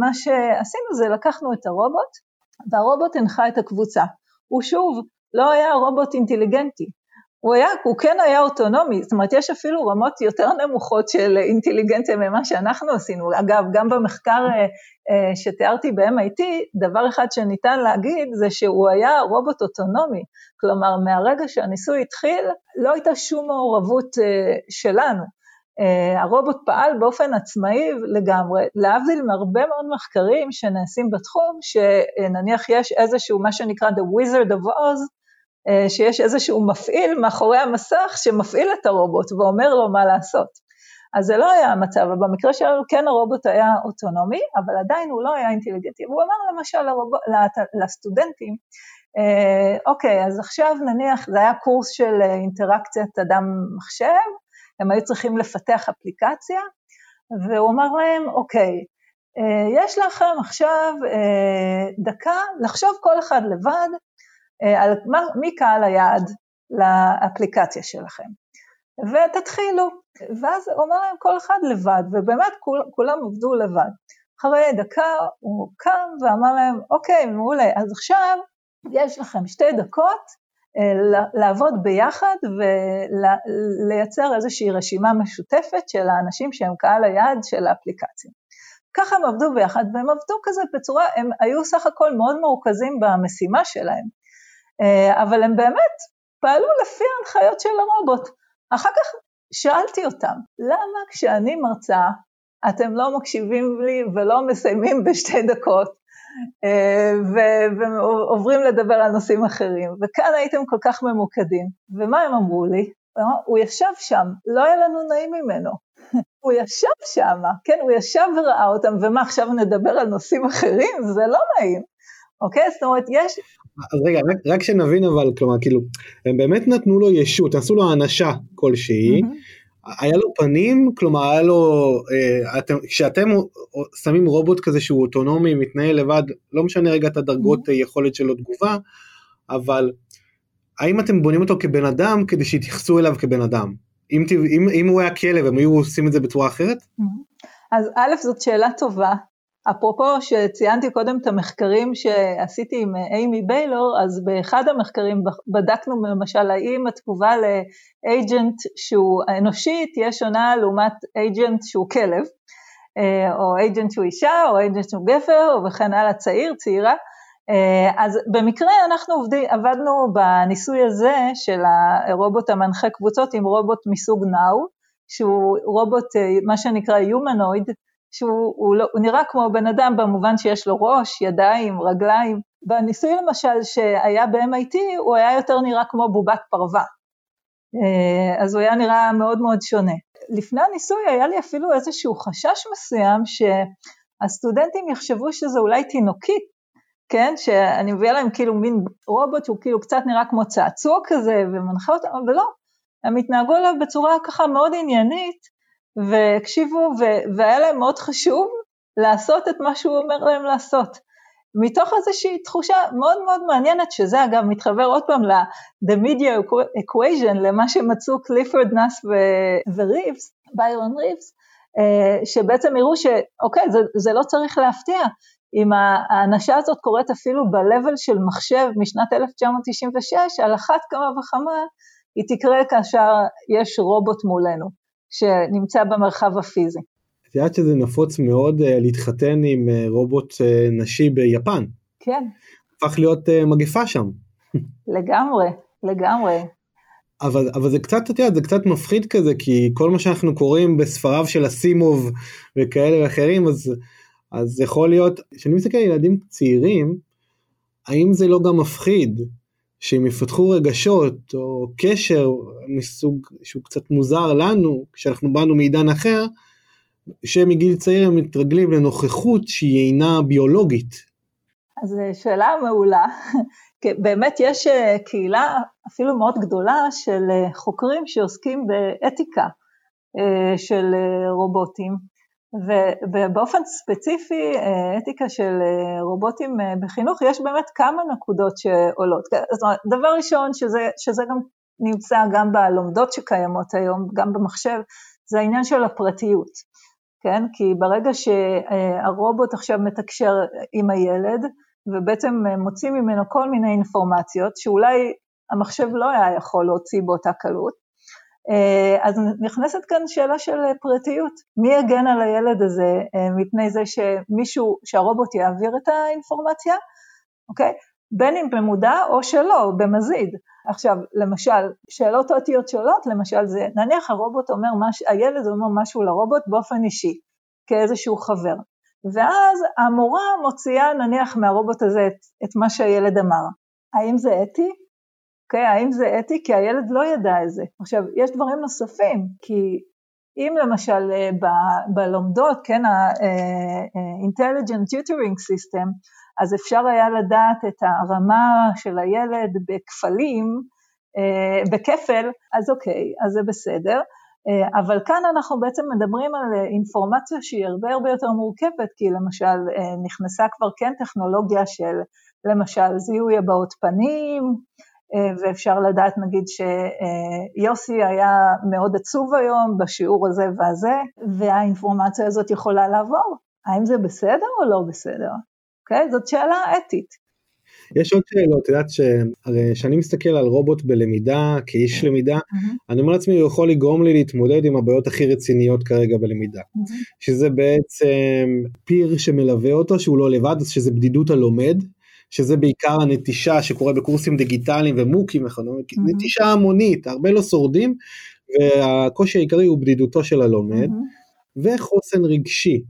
מה שעשינו זה לקחנו את הרובוט, והרובוט הנחה את הקבוצה. הוא שוב לא היה רובוט אינטליגנטי, הוא כן היה אוטונומי, זאת אומרת יש אפילו רמות יותר נמוכות של אינטליגנציה ממה שאנחנו עשינו, אגב גם במחקר שתיארתי ב-MIT, דבר אחד שניתן להגיד זה שהוא היה רובוט אוטונומי, כלומר מהרגע שהניסוי התחיל לא הייתה שום מעורבות שלנו, הרובוט פעל באופן עצמאי לגמרי, להבדיל מהרבה מאוד מחקרים שנעשים בתחום, שנניח יש איזשהו מה שנקרא The Wizard of Oz, שיש איזשהו מפעיל מאחורי המסך שמפעיל את הרובוט ואומר לו מה לעשות. אז זה לא היה המצב, אבל במקרה שלנו כן הרובוט היה אוטונומי, אבל עדיין הוא לא היה אינטליגנטי. הוא אמר למשל לסטודנטים, אוקיי, אז עכשיו נניח, זה היה קורס של אינטראקציית אדם מחשב, הם היו צריכים לפתח אפליקציה, והוא אמר להם, אוקיי, יש לכם עכשיו דקה לחשוב כל אחד לבד, על מי קהל היעד לאפליקציה שלכם, ותתחילו, ואז אומר להם כל אחד לבד, ובאמת כולם עובדו לבד, אחרי דקה הוא קם ואמר להם, אוקיי, מעולה, אז עכשיו יש לכם 2 דקות, לעבוד ביחד, ולייצר איזושהי רשימה משותפת של האנשים שהם קהל היעד של האפליקציה. ככה הם עבדו ביחד, והם עבדו כזה בצורה, הם היו סך הכל מאוד מורכזים במשימה שלהם, אבל הם באמת פעלו לפי ההנחיות של הרובוט. אחר כך שאלתי אותם, למה כשאני מרצה, אתם לא מקשיבים לי ולא מסיימים בשתי דקות, ועוברים לדבר על נושאים אחרים, וכאן הייתם כל כך ממוקדים, ומה הם אמרו לי? הוא ישב שם, לא היה לנו נעים ממנו, הוא ישב שם, כן, הוא ישב וראה אותם, ומה עכשיו נדבר על נושאים אחרים? זה לא נעים, אוקיי? זאת אומרת, יש... אז רגע, רק שנבין אבל, כלומר, כאילו, הם באמת נתנו לו ישות, עשו לו האנשה כלשהי, היה לו פנים, כלומר, היה לו, כשאתם שמים רובוט כזה שהוא אוטונומי, מתנהל לבד, לא משנה רגע את הדרגות יכולת שלו תגובה, אבל האם אתם בונים אותו כבן אדם, כדי שיתייחסו אליו כבן אדם? אם הוא היה כלב, הם היו עושים את זה בצורה אחרת? אז א', זאת שאלה טובה, אפרופו שציינתי קודם את המחקרים שעשיתי עם אימי ביילור, אז באחד המחקרים בדקנו למשל האם התגובה לאג'נט שהוא אנושי תהיה שונה לעומת אג'נט שהוא כלב, או אג'נט שהוא אישה, או אג'נט שהוא גפר, וכן הלאה צעיר, צעירה. אז במקרה אנחנו עבדנו בניסוי הזה של הרובוט המנחה קבוצות עם רובוט מסוג נאו, שהוא רובוט מה שנקרא יומנויד, שהוא לא, הוא נראה כמו בן אדם במובן שיש לו ראש, ידיים, רגליים. בניסוי למשל שהיה ב-MIT, הוא היה יותר נראה כמו בובת פרווה. אז הוא היה נראה מאוד מאוד שונה. לפני הניסוי היה לי אפילו איזשהו חשש מסוים שהסטודנטים יחשבו שזה אולי תינוקית, כן? שאני מביאה להם כאילו מין רובוט שהוא כאילו קצת נראה כמו צעצוע כזה ומנחה אותם, אבל לא. הם התנהגו אליו בצורה ככה מאוד עניינית, והקשיבו, והיה להם מאוד חשוב לעשות את מה שהוא אומר להם לעשות, מתוך איזושהי תחושה מאוד מאוד מעניינת, שזה אגב מתחבר עוד פעם ל-The Media Equation, למה שמצאו קליפורד נאס וריבס, ביירון ריבס, שבעצם יראו שאוקיי, זה לא צריך להפתיע, אם האנשה הזאת קורית אפילו ב-level של מחשב משנת 1996, על אחת כמה וכמה, היא תקרה כאשר יש רובוט מולנו, שנמצא במרחב הפיזי. את יודעת שזה נפוץ מאוד להתחתן עם רובוט נשי ביפן. כן. הפך להיות מגפה שם. לגמרי, לגמרי. אבל זה קצת, את יודעת, זה קצת מפחיד כזה, כי כל מה שאנחנו קוראים בספריו של אסימוב וכאלה ואחרים, אז יכול להיות, כשאני מסתכל על ילדים צעירים, האם זה לא גם מפחיד? שהם יפתחו רגשות או קשר מסוג שהוא קצת מוזר לנו, כשאנחנו באנו מעידן אחר, שמגיל צעיר הם מתרגלים לנוכחות שהיא אינה ביולוגית. אז שאלה מעולה, באמת יש קהילה אפילו מאוד גדולה של חוקרים שעוסקים באתיקה של רובוטים, ובאופן ספציפי, אתיקה של רובוטים בחינוך, יש באמת כמה נקודות שעולות. זאת אומרת, דבר ראשון, שזה גם נמצא גם בלומדות שקיימות היום, גם במחשב, זה העניין של הפרטיות, כן? כי ברגע שהרובוט עכשיו מתקשר עם הילד, ובעצם מוציא ממנו כל מיני אינפורמציות, שאולי המחשב לא היה יכול להוציא באותה קלות, אז נכנסת כאן שאלה של פרטיות, מי יגן על הילד הזה מפני זה שמישהו, שהרובוט יעביר את האינפורמציה, אוקיי? בין אם במודע או שלא, במזיד. עכשיו, למשל, שאלות אותיות שונות, למשל זה, נניח הרובוט אומר, הילד אומר משהו לרובוט באופן אישי, כאיזשהו חבר, ואז המורה מוציאה נניח מהרובוט הזה את מה שהילד אמר. האם זה אתי? אוקיי, האם זה אתי? כי הילד לא ידע את זה. עכשיו, יש דברים נוספים, כי אם למשל בלומדות, כן, ה-Intelligent Tutoring System, אז אפשר היה לדעת את הרמה של הילד בכפלים, בכפל, אז אוקיי, אז זה בסדר, אבל כאן אנחנו בעצם מדברים על אינפורמציה שהיא הרבה הרבה יותר מורכבת, כי למשל נכנסה כבר כן טכנולוגיה של, למשל, זיהוי הבעות פנים, ואפשר לדעת נגיד שיוסי היה מאוד עצוב היום בשיעור הזה והזה, והאינפורמציה הזאת יכולה לעבור. האם זה בסדר או לא בסדר? אוקיי? זאת שאלה אתית. יש עוד שאלות, יודעת שאני מסתכל על רובוט בלמידה, כאיש למידה, אני אומר לעצמי, הוא יכול לגרום לי להתמודד עם הבעיות הכי רציניות כרגע בלמידה, שזה בעצם פיר שמלווה אותו, שהוא לא לבד, שזה בדידות הלומד, שזה בעיקר הנטישה שקורה בקורסים דיגיטליים ומוקים, נטישה המונית, הרבה לא שורדים, והקושי העיקרי הוא בדידותו של הלומד, וחוסן רגשי.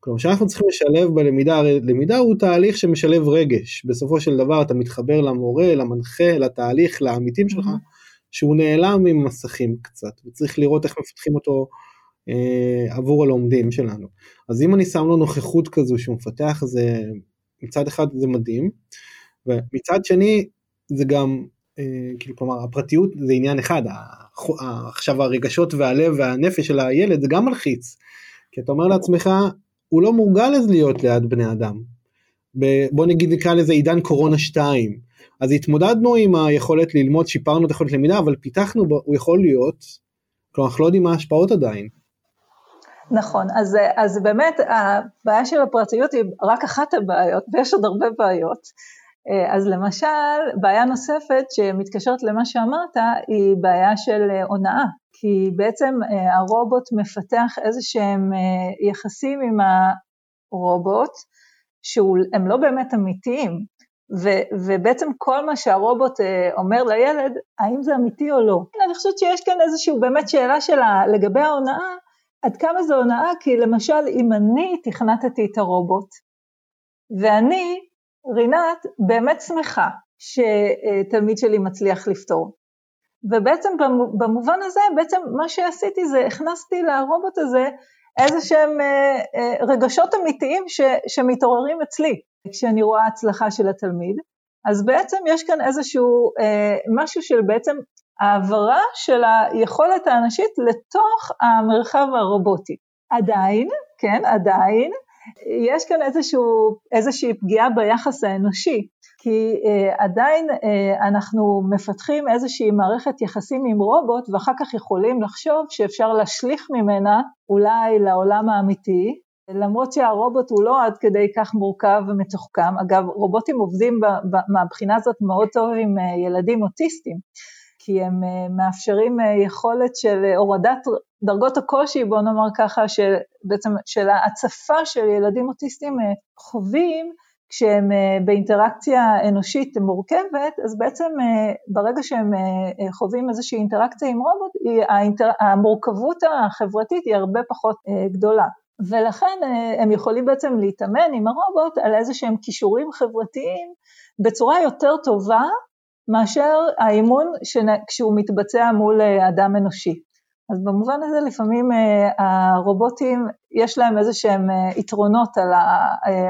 כלומר, שאנחנו צריכים לשלב בלמידה, הרי למידה הוא תהליך שמשלב רגש. בסופו של דבר אתה מתחבר למורה, למנחה, לתהליך, לעמיתים שלך, שהוא נעלם עם מסכים קצת, וצריך לראות איך מפתחים אותו עבור הלומדים שלנו. אז אם אני שם לו נוכחות כזו שמפתח, זה מצד אחד זה מדהים, ומצד שני זה גם, כלומר הפרטיות זה עניין אחד, עכשיו הרגשות והלב והנפש של הילד זה גם מלחיץ, כי אתה אומר לעצמך, הוא לא מורגל אז להיות ליד בני אדם, בוא נגיד נקרא לזה עידן קורונה 2, אז התמודדנו עם היכולת ללמוד, שיפרנו את יכולת למידה, אבל פיתחנו, הוא יכול להיות, כלומר אנחנו לא יודעים מה ההשפעות עדיין. נכון, אז באמת הבעיה של הפרטיות היא רק אחת הבעיות, ויש עוד הרבה בעיות. אז למשל, בעיה נוספת שמתקשרת למה שאמרת, היא בעיה של הונאה, כי בעצם הרובוט מפתח איזשהם יחסים עם הרובוט, שהם לא באמת אמיתיים, ובעצם כל מה שהרובוט אומר לילד, האם זה אמיתי או לא. אני חושבת שיש כאן איזשהו באמת שאלה שלה לגבי ההונאה, עד כמה זה הונאה, כי למשל אם אני תכנתתי את הרובוט, ואני, רינת, באמת שמחה שתלמיד שלי מצליח לפתור. ובעצם במובן הזה, בעצם מה שעשיתי זה, הכנסתי לרובוט הזה איזה שהם רגשות אמיתיים שמתעוררים אצלי, כשאני רואה הצלחה של התלמיד. אז בעצם יש כאן איזשהו משהו של בעצם העברה של היכולת האנושית לתוך המרחב הרובוטי. עדיין, כן, עדיין, יש כאן איזושהי פגיעה ביחס האנושי, כי עדיין אנחנו מפתחים איזושהי מערכת יחסים עם רובוט, ואחר כך יכולים לחשוב שאפשר להשליך ממנה אולי לעולם האמיתי, למרות שהרובוט הוא לא עד כדי כך מורכב ומתוחכם. אגב, רובוטים עובדים מהבחינה הזאת מאוד טוב עם ילדים אוטיסטים, כי הם מאפשרים יכולת של הורדת דרגות הקושי, בוא נאמר ככה, של ההצפה של ילדים אוטיסטים חווים, כשהם באינטראקציה אנושית מורכבת, אז בעצם ברגע שהם חווים איזושהי אינטראקציה עם רובוט, המורכבות החברתית היא הרבה פחות גדולה. ולכן הם יכולים בעצם להתאמן עם הרובוט על איזשהם כישורים חברתיים בצורה יותר טובה, מאשר האימון כשהוא מתבצע מול אדם אנושי. אז במובן הזה לפעמים הרובוטים יש להם איזה שהם יתרונות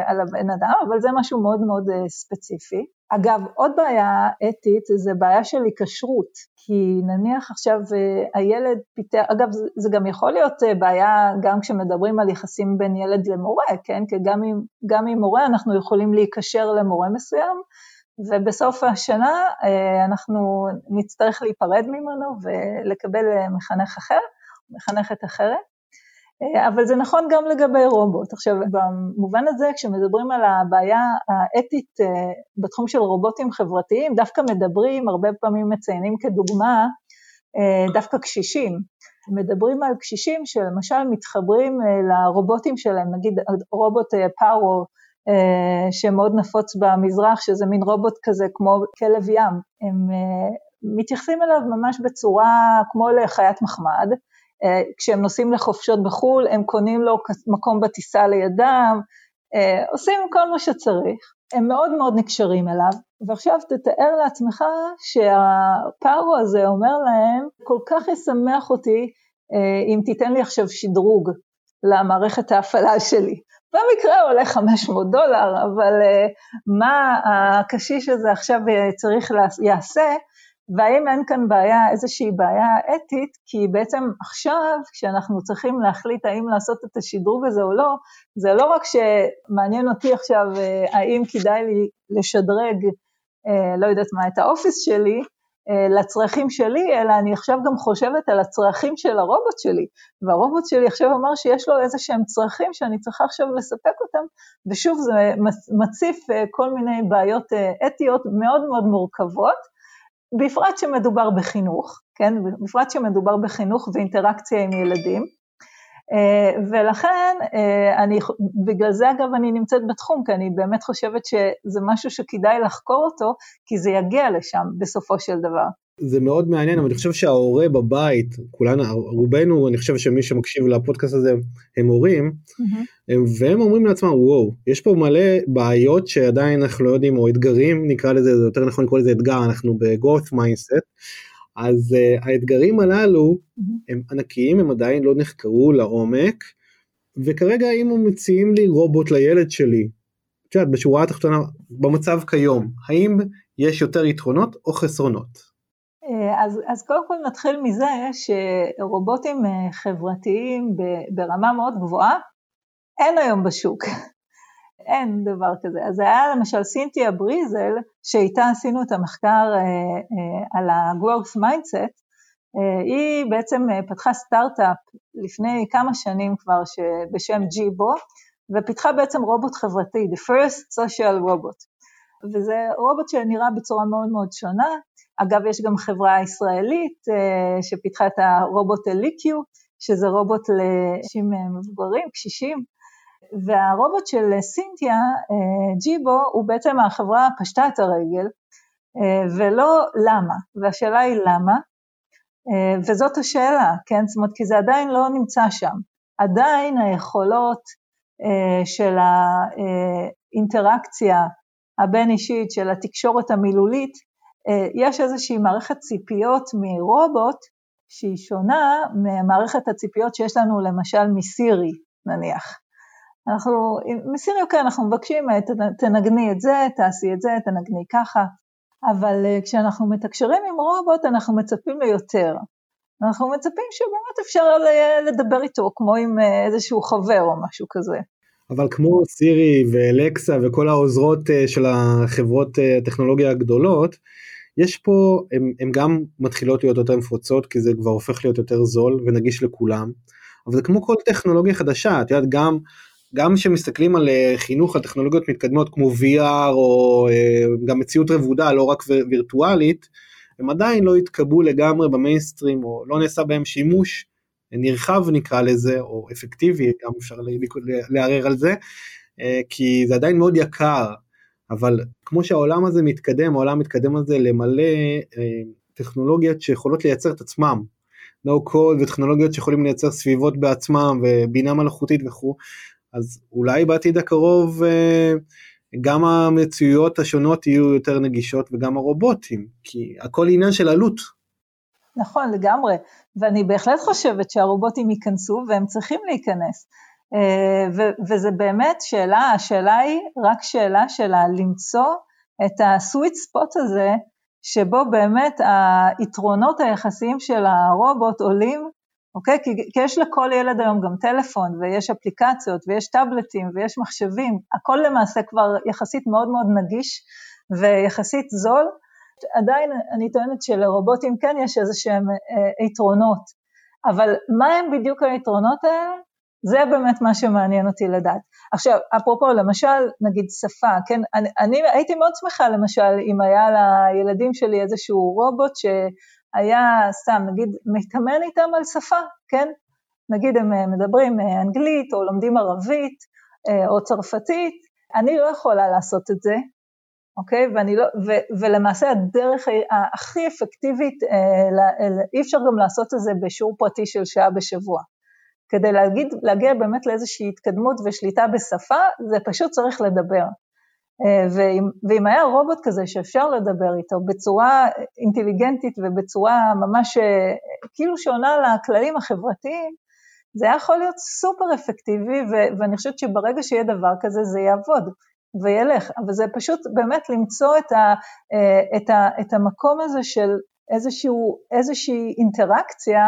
על הבן אדם, אבל זה משהו מאוד מאוד ספציפי. אגב, עוד בעיה אתית זה בעיה של היקשרות, כי נניח עכשיו הילד פיתח, אגב זה גם יכול להיות בעיה גם כשמדברים על יחסים בין ילד למורה, כן? כי גם עם מורה אנחנו יכולים להיקשר למורה מסוים, ובסוף השנה אנחנו נצטרך להיפרד ממנו ולקבל מחנך אחר, מחנכת אחרת, אבל זה נכון גם לגבי רובוט. עכשיו, במובן הזה, כשמדברים על הבעיה האתית בתחום של רובוטים חברתיים, דווקא מדברים, הרבה פעמים מציינים כדוגמה, דווקא קשישים. מדברים על קשישים שלמשל מתחברים לרובוטים שלהם, נגיד רובוט פארו, שמאוד נפוץ במזרח, שזה מין רובוט כזה כמו כלב ים, הם מתייחסים אליו ממש בצורה כמו לחיית מחמד, כשהם נוסעים לחופשות בחול, הם קונים לו מקום בטיסה לידם, עושים כל מה שצריך, הם מאוד מאוד נקשרים אליו, ועכשיו תתאר לעצמך שהפארו הזה אומר להם, כל כך ישמח אותי אם תיתן לי עכשיו שדרוג למערכת ההפעלה שלי, במקרה עולה $500, אבל מה הקשיש הזה עכשיו צריך יעשה, והאם אין כאן בעיה, איזושהי בעיה אתית, כי בעצם עכשיו, כשאנחנו צריכים להחליט האם לעשות את השדרוג הזה או לא, זה לא רק שמעניין אותי עכשיו, האם כדאי לי לשדרג, לא יודעת מה, את האופיס שלי, לצרכים שלי, אלא אני עכשיו גם חושבת על הצרכים של הרובוט שלי, והרובוט שלי עכשיו אמר שיש לו איזה שהם צרכים שאני צריכה עכשיו לספק אותם, ושוב זה מציף כל מיני בעיות אתיות מאוד מאוד מורכבות, בפרט שמדובר בחינוך, כן? בפרט שמדובר בחינוך ואינטראקציה עם ילדים, ולכן בגלל זה אגב אני נמצאת בתחום, כי אני באמת חושבת שזה משהו שכדאי לחקור אותו, כי זה יגיע לשם בסופו של דבר. זה מאוד מעניין, אבל אני חושב שההורה בבית, כולנו, רובנו, אני חושב שמי שמקשיב לפודקאסט הזה, הם הורים, והם אומרים לעצמם, וואו, יש פה מלא בעיות שעדיין אנחנו לא יודעים, או אתגרים, נקרא לזה, זה יותר נכון לקרוא לזה אתגר, אנחנו ב-Growth Mindset, אז האתגרים הללו, הם ענקיים, הם עדיין לא נחקרו לעומק, וכרגע אם מציעים לי רובוט לילד שלי, שאת בשורה התחתונה, במצב כיום, האם יש יותר יתרונות או חסרונות? אז קודם כל נתחיל מזה שרובוטים חברתיים ברמה מאוד גבוהה, אין היום בשוק, אין דבר כזה. אז היה למשל סינתיה בריזל, שאיתה עשינו את המחקר על ה-Growth Mindset, היא בעצם פתחה סטארט-אפ לפני כמה שנים כבר בשם ג'יבו, ופיתחה בעצם רובוט חברתי, the first social robot. וזה רובוט שנראה בצורה מאוד מאוד שונה, אגב יש גם חברה ישראלית שפיתחה את הרובוט אליקיו, שזה רובוט לאנשים מבוגרים, קשישים, והרובוט של סינתיה, ג'יבו, הוא בעצם החברה פשטה את הרגל, ולא למה, והשאלה היא למה, וזאת השאלה, כן? זאת אומרת, כי זה עדיין לא נמצא שם, עדיין היכולות של האינטראקציה הבין אישית, של התקשורת המילולית, יש איזושהי מערכת ציפיות מרובוט, שהיא שונה ממערכת הציפיות שיש לנו למשל מסירי, נניח. מסירי אוקיי, אנחנו מבקשים, תנגני את זה, תעשי את זה, תנגני ככה, אבל כשאנחנו מתקשרים עם רובוט, אנחנו מצפים ליותר. אנחנו מצפים שבאמת אפשר לדבר איתו, כמו עם איזשהו חבר או משהו כזה. אבל כמו סירי ואלקסה וכל העוזרות של החברות הטכנולוגיה הגדולות, יש פה, הן גם מתחילות להיות יותר מפוצות, כי זה כבר הופך להיות יותר זול ונגיש לכולם, אבל זה כמו כל טכנולוגיה חדשה, את יודעת, גם שמסתכלים על חינוך, על טכנולוגיות מתקדמות כמו VR, או גם מציאות רבודה, לא רק וירטואלית, הם עדיין לא התקבלו לגמרי במיינסטרים, או לא נעשה בהם שימוש נרחב נקרא לזה, או אפקטיבי, גם אפשר לערר על זה, כי זה עדיין מאוד יקר, אבל כמו שהעולם הזה מתקדם, העולם מתקדם הזה למלא טכנולוגיות שיכולות לייצר את עצמם, לא קוד וטכנולוגיות שיכולים לייצר סביבות בעצמם, ובינה מלאכותית וכו', אז אולי בעתיד הקרוב גם המציאויות השונות יהיו יותר נגישות, וגם הרובוטים, כי הכל עניין של עלות. נכון, לגמרי, ואני בהחלט חושבת שהרובוטים ייכנסו, והם צריכים להיכנס, וזה באמת שאלה, השאלה היא רק שאלה שלה, למצוא את הסוויט ספוט הזה, שבו באמת היתרונות היחסיים של הרובוט עולים, אוקיי? כי יש לכל ילד היום גם טלפון, ויש אפליקציות, ויש טאבלטים, ויש מחשבים, הכל למעשה כבר יחסית מאוד מאוד נגיש, ויחסית זול, עדיין אני טוענת שלרובוטים כן יש איזה שהם יתרונות, אבל מה הם בדיוק היתרונות האלה? זה באמת מה שמעניין אותי לדעת. עכשיו, אפרופו, למשל, נגיד שפה, כן? אני הייתי מאוד שמחה, למשל, אם היה לילדים שלי איזשהו רובוט שהיה סתם, נגיד, מתאמן איתם על שפה, כן? נגיד, הם מדברים אנגלית, או לומדים ערבית, או צרפתית, אני לא יכולה לעשות את זה, אוקיי, ואני לא, ולמעשה הדרך הכי אפקטיבית, אי אפשר גם לעשות את זה בשיעור פרטי של שעה בשבוע, כדי להגיע באמת לאיזושהי התקדמות ושליטה בשפה, זה פשוט צריך לדבר, ואם היה רובוט כזה שאפשר לדבר איתו בצורה אינטליגנטית ובצורה ממש כאילו שעונה לכללים החברתיים, זה יכול להיות סופר אפקטיבי, ואני חושבת שברגע שיהיה דבר כזה זה יעבוד, וילך, אבל זה פשוט באמת למצוא את המקום הזה של איזושהי אינטראקציה,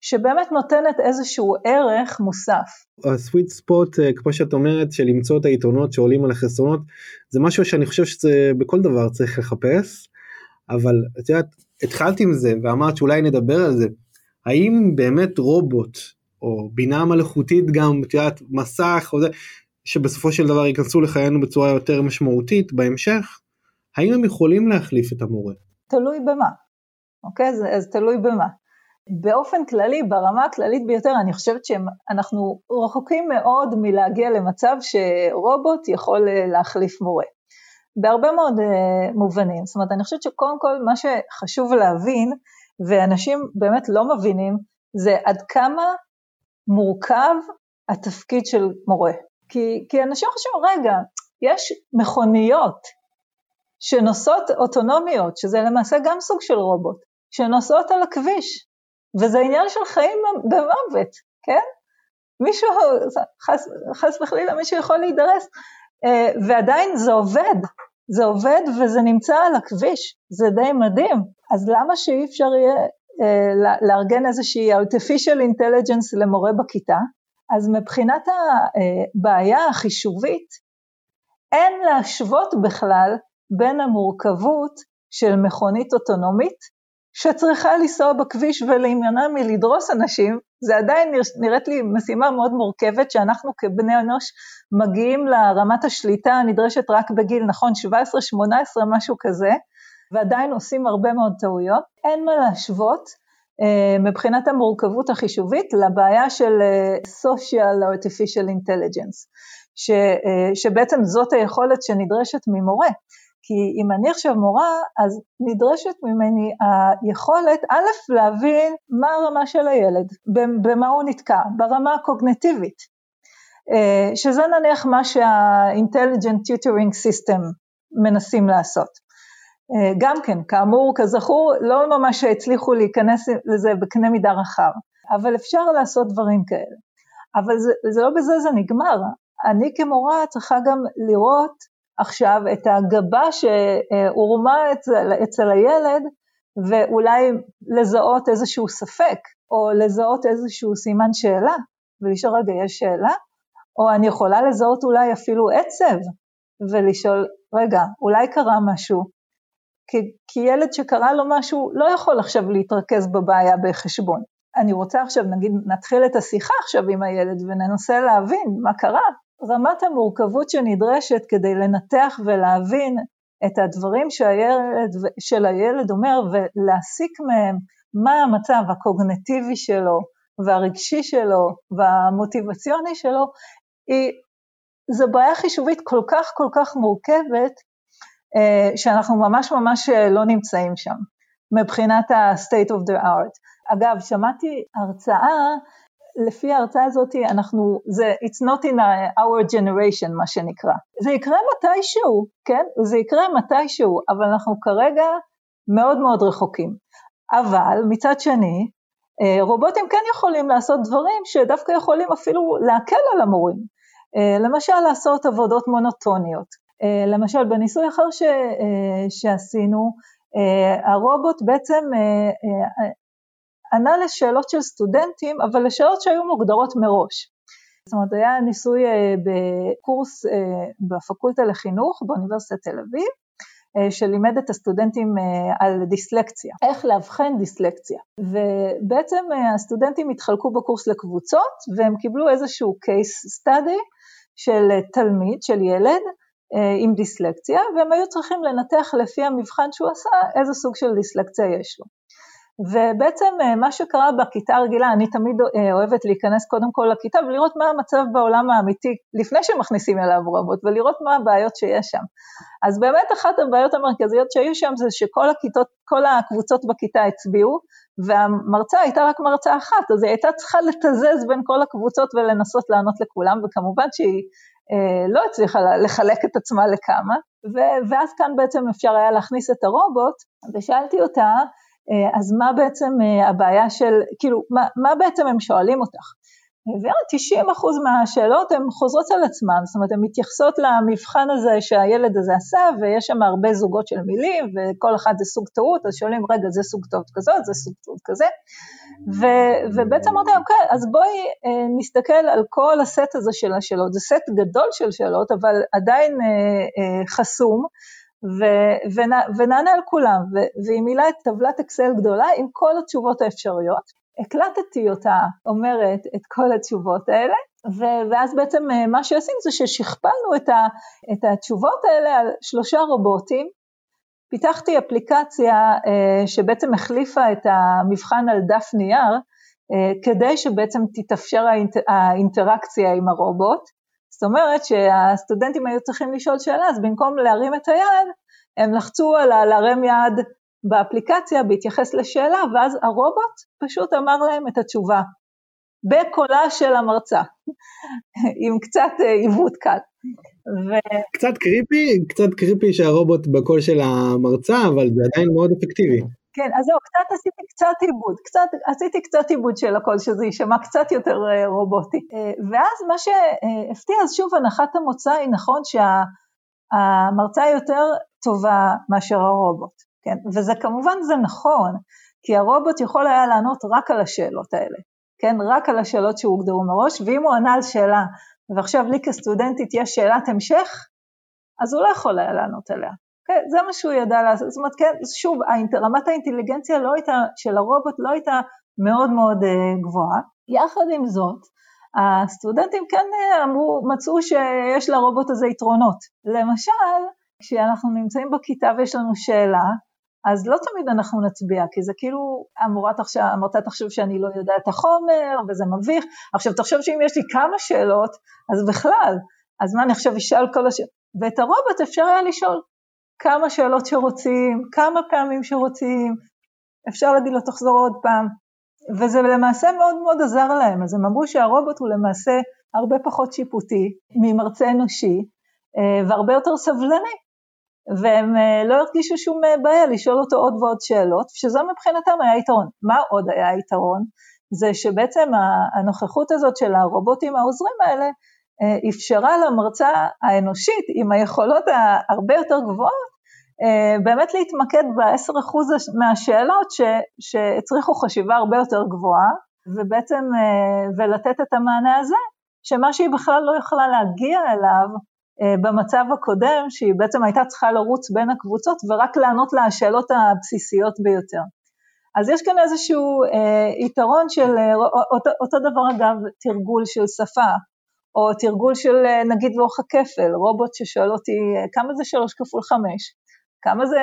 שבאמת נותנת איזשהו ערך מוסף. הסוויט ספוט, כמו שאת אומרת, של למצוא את היתרונות שעולים על החסרונות, זה משהו שאני חושב שבכל דבר צריך לחפש, אבל את יודעת, התחלתי עם זה, ואמרת שאולי נדבר על זה, האם באמת רובוט, או בינה מלאכותית גם, את יודעת, מסך, או זה, שבסופו של דבר ייכנסו לחיינו בצורה יותר משמעותית בהמשך, האם הם יכולים להחליף את המורה? תלוי במה, אוקיי? אז תלוי במה. באופן כללי, ברמה הכללית ביותר, אני חושבת שאנחנו רחוקים מאוד מלהגיע למצב שרובוט יכול להחליף מורה. בהרבה מאוד מובנים. זאת אומרת, אני חושבת שקודם כל מה שחשוב להבין, ואנשים באמת לא מבינים, זה עד כמה מורכב התפקיד של מורה. כי אנשים חושבים, רגע, יש מכוניות שנוסעות אוטונומיות, שזה למעשה גם סוג של רובוט, שנוסעות על הכביש, וזה עניין של חיים במוות, כן? מישהו, חס וחלילה, מישהו יכול להידרס, ועדיין זה עובד וזה נמצא על הכביש, זה די מדהים. אז למה שאי אפשר יהיה לארגן איזושהי artificial intelligence למורה בכיתה? אז מבחינת הבעיה החישובית, אין להשוות בכלל בין המורכבות של מכונית אוטונומית, שצריכה לנסוע בכביש ולהימנע מלדרוס אנשים, זה עדיין נראית לי משימה מאוד מורכבת, שאנחנו כבני אנוש מגיעים לרמת השליטה הנדרשת רק בגיל, נכון, 17-18, משהו כזה, ועדיין עושים הרבה מאוד טעויות. אין מה להשוות מבחינת המורכבות החישובית לבעיה של social artificial intelligence, שבעצם זאת היכולת שנדרשת ממורה. כי אם אני עכשיו מורה, אז נדרשת ממני היכולת, א', להבין מה הרמה של הילד, במה הוא נתקע, ברמה הקוגניטיבית, שזה נניח מה שה-Intelligent Tutoring System מנסים לעשות. גם כן, כאמור, כזכור, לא ממש הצליחו להיכנס לזה בקנה מידה רחב, אבל אפשר לעשות דברים כאלה. אבל זה לא בזה, זה נגמר. אני כמורה צריכה גם לראות, עכשיו את הגבה שהורמה אצל הילד, ואולי לזהות איזשהו ספק, או לזהות איזשהו סימן שאלה, ולשאול רגע יש שאלה, או אני יכולה לזהות אולי אפילו עצב, ולשאול רגע אולי קרה משהו, כי ילד שקרה לו משהו לא יכול עכשיו להתרכז בבעיה בחשבון. אני רוצה עכשיו נגיד נתחיל את השיחה עכשיו עם הילד, וננסה להבין מה קרה, רמת המורכבות שנדרשת כדי לנתח ולהבין את הדברים של הילד אומר, ולהסיק מהם מה המצב הקוגניטיבי שלו, והרגשי שלו, והמוטיבציוני שלו, זו בעיה חישובית כל כך כל כך מורכבת, שאנחנו ממש ממש לא נמצאים שם, מבחינת ה-state of the art. אגב, שמעתי הרצאה, לפי ההרצאה הזאת, it's not in our generation, מה שנקרא. זה יקרה מתישהו, כן? זה יקרה מתישהו, אבל אנחנו כרגע מאוד מאוד רחוקים. אבל מצד שני, רובוטים כן יכולים לעשות דברים שדווקא יכולים אפילו להקל על המורים. למשל, לעשות עבודות מונוטוניות. למשל, בניסוי אחר שעשינו, הרובוט בעצם... ענה לשאלות של סטודנטים, אבל לשאלות שהיו מוגדרות מראש. זאת אומרת, היה ניסוי בקורס בפקולטה לחינוך, באוניברסיטת תל אביב, שלימד את הסטודנטים על דיסלקציה, איך לאבחן דיסלקציה. ובעצם הסטודנטים התחלקו בקורס לקבוצות, והם קיבלו איזשהו case study של תלמיד, של ילד, עם דיסלקציה, והם היו צריכים לנתח לפי המבחן שהוא עשה, איזה סוג של דיסלקציה יש לו. ובעצם מה שקרה בכיתה הרגילה, אני תמיד אוהבת להיכנס קודם כל לכיתה, ולראות מה המצב בעולם האמיתי, לפני שמכניסים אליו רובוט, ולראות מה הבעיות שיש שם. אז באמת אחת הבעיות המרכזיות שהיו שם, זה שכל הכיתות, כל הקבוצות בכיתה הצביעו, והמרצה הייתה רק מרצה אחת, אז היא הייתה צריכה לתזז בין כל הקבוצות, ולנסות לענות לכולם, וכמובן שהיא לא הצליחה לחלק את עצמה לכמה, ואז כאן בעצם אפשר היה להכניס את הרובוט, ושאלתי אותה, אז מה בעצם הבעיה של, כאילו, מה בעצם הם שואלים אותך? ו-90% מהשאלות הן חוזרות על עצמן, זאת אומרת, הן מתייחסות למבחן הזה שהילד הזה עשה, ויש שם הרבה זוגות של מילים, וכל אחד זה סוג טעות, אז שואלים, רגע, זה סוג טעות כזאת, זה סוג טעות כזה, ובעצם אמרתי, אוקיי, אז בואי נסתכל על כל הסט הזה של השאלות, זה סט גדול של שאלות, אבל עדיין חסום, ונענה על כולם, והיא מילאה את טבלת אקסל גדולה עם כל התשובות האפשריות. הקלטתי אותה אומרת את כל התשובות האלה, ואז בעצם מה שעשים זה ששכפלנו את התשובות האלה על 3 רובוטים, פיתחתי אפליקציה שבעצם החליפה את המבחן על דף נייר, כדי שבעצם תתאפשר האינטראקציה עם הרובוט, זאת אומרת שהסטודנטים היו צריכים לשאול שאלה, אז במקום להרים את היד, הם לחצו על להרים יד באפליקציה, בהתייחס לשאלה, ואז הרובוט פשוט אמר להם את התשובה, בקולה של המרצה, עם קצת עיוות קל. קצת קריפי שהרובוט בקול של המרצה, אבל זה עדיין מאוד אפקטיבי. כן, אז זהו, עשיתי קצת עיבוד של הכל, שזה יישמע קצת יותר רובוטי. ואז מה שהפתיע, אז שוב הנחת המוצא היא נכון שהמרצה יותר טובה מאשר הרובוט, כן? וזה כמובן זה נכון, כי הרובוט יכול היה לענות רק על השאלות האלה, כן? רק על השאלות שהוגדרו מראש, ואם הוא ענה על שאלה, ועכשיו לי כסטודנטית יש שאלת המשך, אז הוא לא יכול היה לענות עליה. כן, זה מה שהוא ידע לעשות, זאת אומרת, כן, שוב, רמת האינטליגנציה לא הייתה, של הרובוט לא הייתה מאוד מאוד גבוהה, יחד עם זאת, הסטודנטים כן מצאו שיש לרובוט הזה יתרונות, למשל, כשאנחנו נמצאים בכיתה ויש לנו שאלה, אז לא תמיד אנחנו נצביע, כי זה כאילו, המרצה תחשוב שאני לא יודע את החומר, וזה מביך, עכשיו תחשוב שאם יש לי כמה שאלות, אז בכלל, אז מה אני עכשיו אשאל כל השאלות, ואת הרובוט אפשר היה לשאול, כמה שאלות שרוצים, כמה פעמים שרוצים, אפשר להגיד לו תחזור עוד פעם, וזה למעשה מאוד מאוד עזר להם, אז הם אמרו שהרובוט הוא למעשה הרבה פחות שיפוטי, ממרצה אנושי, והרבה יותר סבלני, והם לא הרגישו שום בעיה לשאול אותו עוד ועוד שאלות, שזו מבחינתם היה יתרון. מה עוד היה יתרון? זה שבעצם הנוכחות הזאת של הרובוטים העוזרים האלה, אפשרה למרצה האנושית עם היכולות הרבה יותר גבוהות, באמת להתמקד ב-10% מהשאלות שהצריכו חשיבה הרבה יותר גבוהה, ובעצם ולתת את המענה הזה, שמה שהיא בכלל לא יכלה להגיע אליו במצב הקודם, שהיא בעצם הייתה צריכה לרוץ בין הקבוצות, ורק לענות לה השאלות הבסיסיות ביותר. אז יש כאן איזשהו יתרון של, אותו דבר אגב, תרגול של שפה, או תרגול של נגיד לאורך הכפל, רובוט ששואל אותי כמה זה 3 כפול 5, כמה זה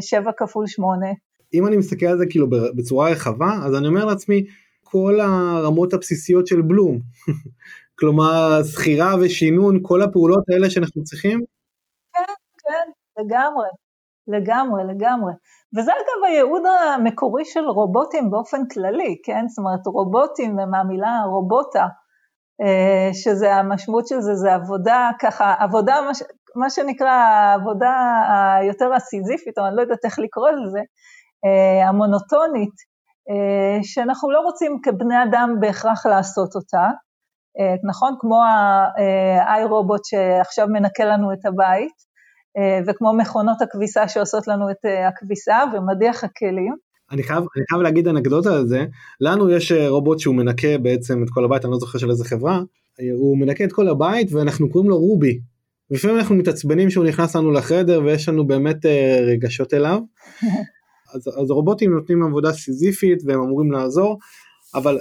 7 כפול 8. אם אני מסתכל על זה כאילו בצורה רחבה, אז אני אומר לעצמי, כל הרמות הבסיסיות של בלום, כלומר סחירה ושינון, כל הפעולות האלה שאנחנו צריכים? כן, לגמרי. וזה אגב הייעוד המקורי של רובוטים באופן כללי, כן? זאת אומרת רובוטים מהמילה רובוטה, שזה המשמעות של זה, זה עבודה ככה, עבודה מה שנקרא העבודה היותר הסיזיפית, או אני לא יודעת איך לקרוא לזה, המונוטונית, שאנחנו לא רוצים כבני אדם בהכרח לעשות אותה, נכון? כמו האי-רובוט שעכשיו מנקה לנו את הבית, וכמו מכונות הכביסה שעושות לנו את הכביסה ומדיח הכלים, אני חייב להגיד אנקדוטה על זה, לנו יש רובוט שהוא מנקה בעצם את כל הבית, אני לא זוכר של איזה חברה, הוא מנקה את כל הבית ואנחנו קוראים לו רובי, ולפעמים אנחנו מתעצבנים שהוא נכנס לנו לחדר ויש לנו באמת רגשות אליו, אז רובוטים נותנים עבודה סיזיפית והם אמורים לעזור, אבל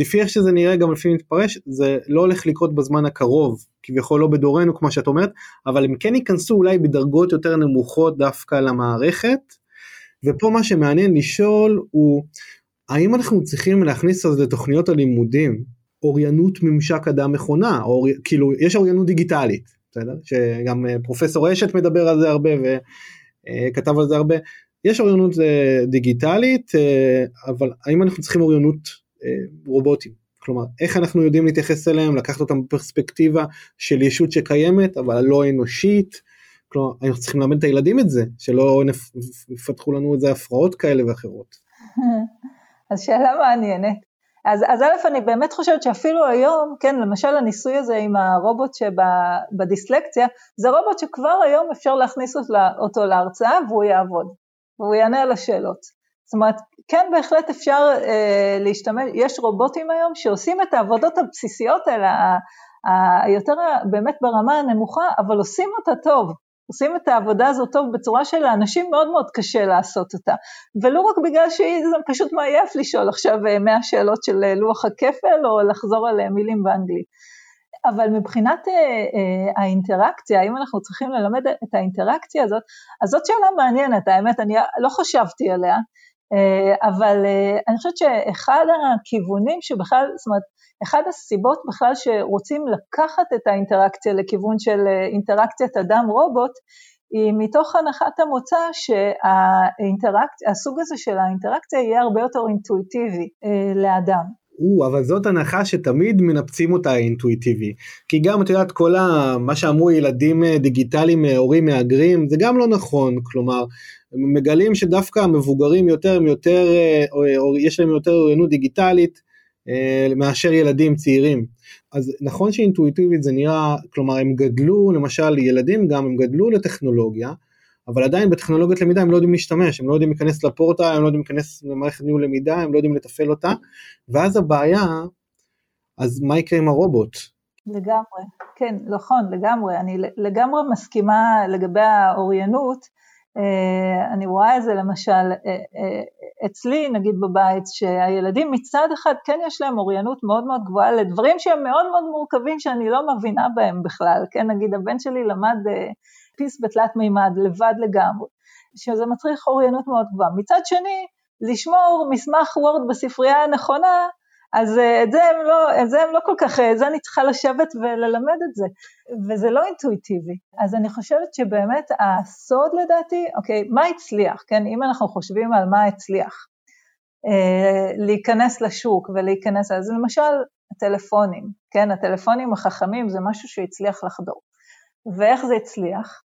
לפי איך שזה נראה גם לפעמים מתפרש, זה לא הולך לקרות בזמן הקרוב, כביכול לא בדורנו כמו שאת אומרת, אבל הם כן ייכנסו אולי בדרגות יותר נמוכות דווקא למערכת, ופה מה שמעניין לשאול הוא, האם אנחנו צריכים להכניס אז לתוכניות הלימודים, אוריינות ממשק אדם מכונה, או כאילו יש אוריינות דיגיטלית, בסדר? שגם פרופסור אשת מדבר על זה הרבה, וכתב על זה הרבה, יש אוריינות דיגיטלית, אבל האם אנחנו צריכים אוריינות רובוטים? כלומר, איך אנחנו יודעים להתייחס אליהם, לקחת אותם בפרספקטיבה של ישות שקיימת, אבל לא אנושית, כלומר, אנחנו צריכים ללמד את הילדים את זה, שלא יפתחו לנו את זה הפרעות כאלה ואחרות. אז שאלה מעניינת. אז א', אני באמת חושבת שאפילו היום, כן, למשל הניסוי הזה עם הרובוט שבדיסלקציה, זה רובוט שכבר היום אפשר להכניס אותו להרצאה, והוא יעבוד, והוא יענה על השאלות. זאת אומרת, כן, בהחלט אפשר להשתמש, יש רובוטים היום שעושים את העבודות הבסיסיות האלה, היותר באמת ברמה הנמוכה, אבל עושים אותה טוב. עושים את העבודה הזאת טוב בצורה שלאנשים מאוד מאוד קשה לעשות אותה, ולא רק בגלל שזה פשוט מעייף לשאול עכשיו 100 שאלות של לוח הכפל, או לחזור על מילים באנגלית. אבל מבחינת האינטראקציה, אם אנחנו צריכים ללמד את האינטראקציה הזאת, אז זאת שאלה מעניינת, האמת, אני לא חשבתי עליה, אבל אני חושבת שאחד הכיוונים שבכלל, זאת אומרת, אחד הסיבות בכלל שרוצים לקחת את האינטראקציה לכיוון של אינטראקציית אדם רובוט, היא מתוך הנחת המוצא שהסוג הזה של האינטראקציה יהיה הרבה יותר אינטואיטיבי לאדם. אבל זאת הנחה שתמיד מנפצים אותה אינטואיטיבי, כי גם את יודעת כל מה שאמרו ילדים דיגיטליים, הורים מאגרים, זה גם לא נכון, כלומר, מגלים שדווקא המבוגרים יותר יש להם יותר אוריינות דיגיטלית, מאשר ילדים צעירים. אז נכון שאינטואיטיבית זה נראה, כלומר הם גדלו, למשל ילדים גם, הם גדלו לטכנולוגיה, אבל עדיין בטכנולוגיית למידה הם לא יודעים להשתמש, הם לא יודעים להיכנס לפורטל, הם לא יודעים להיכנס למערכת ניהול למידה, הם לא יודעים לתפעל אותה, ואז הבעיה, אז מה יקרה עם הרובוט? לגמרי, כן, נכון, לגמרי, אני לגמרי מסכימה לגבי האוריינות, אני רואה את זה למשל אצלי נגיד בבית שהילדים מצד אחד כן יש להם אוריינות מאוד מאוד גבוהה לדברים שהם מאוד מאוד מורכבים שאני לא מבינה בהם בכלל, כן נגיד הבן שלי למד פיס בתלת מימד לבד לגמרי, שזה מצריך אוריינות מאוד גבוהה, מצד שני לשמור מסמך וורד בספרייה הנכונה, אז את זה הם לא כל כך, זה אני צריכה לשבת וללמד את זה, וזה לא אינטואיטיבי, אז אני חושבת שבאמת הסוד לדעתי, אוקיי, מה הצליח, כן, אם אנחנו חושבים על מה הצליח, להיכנס לשוק ולהיכנס, אז למשל הטלפונים, כן, הטלפונים החכמים זה משהו שהצליח לחדור, ואיך זה הצליח,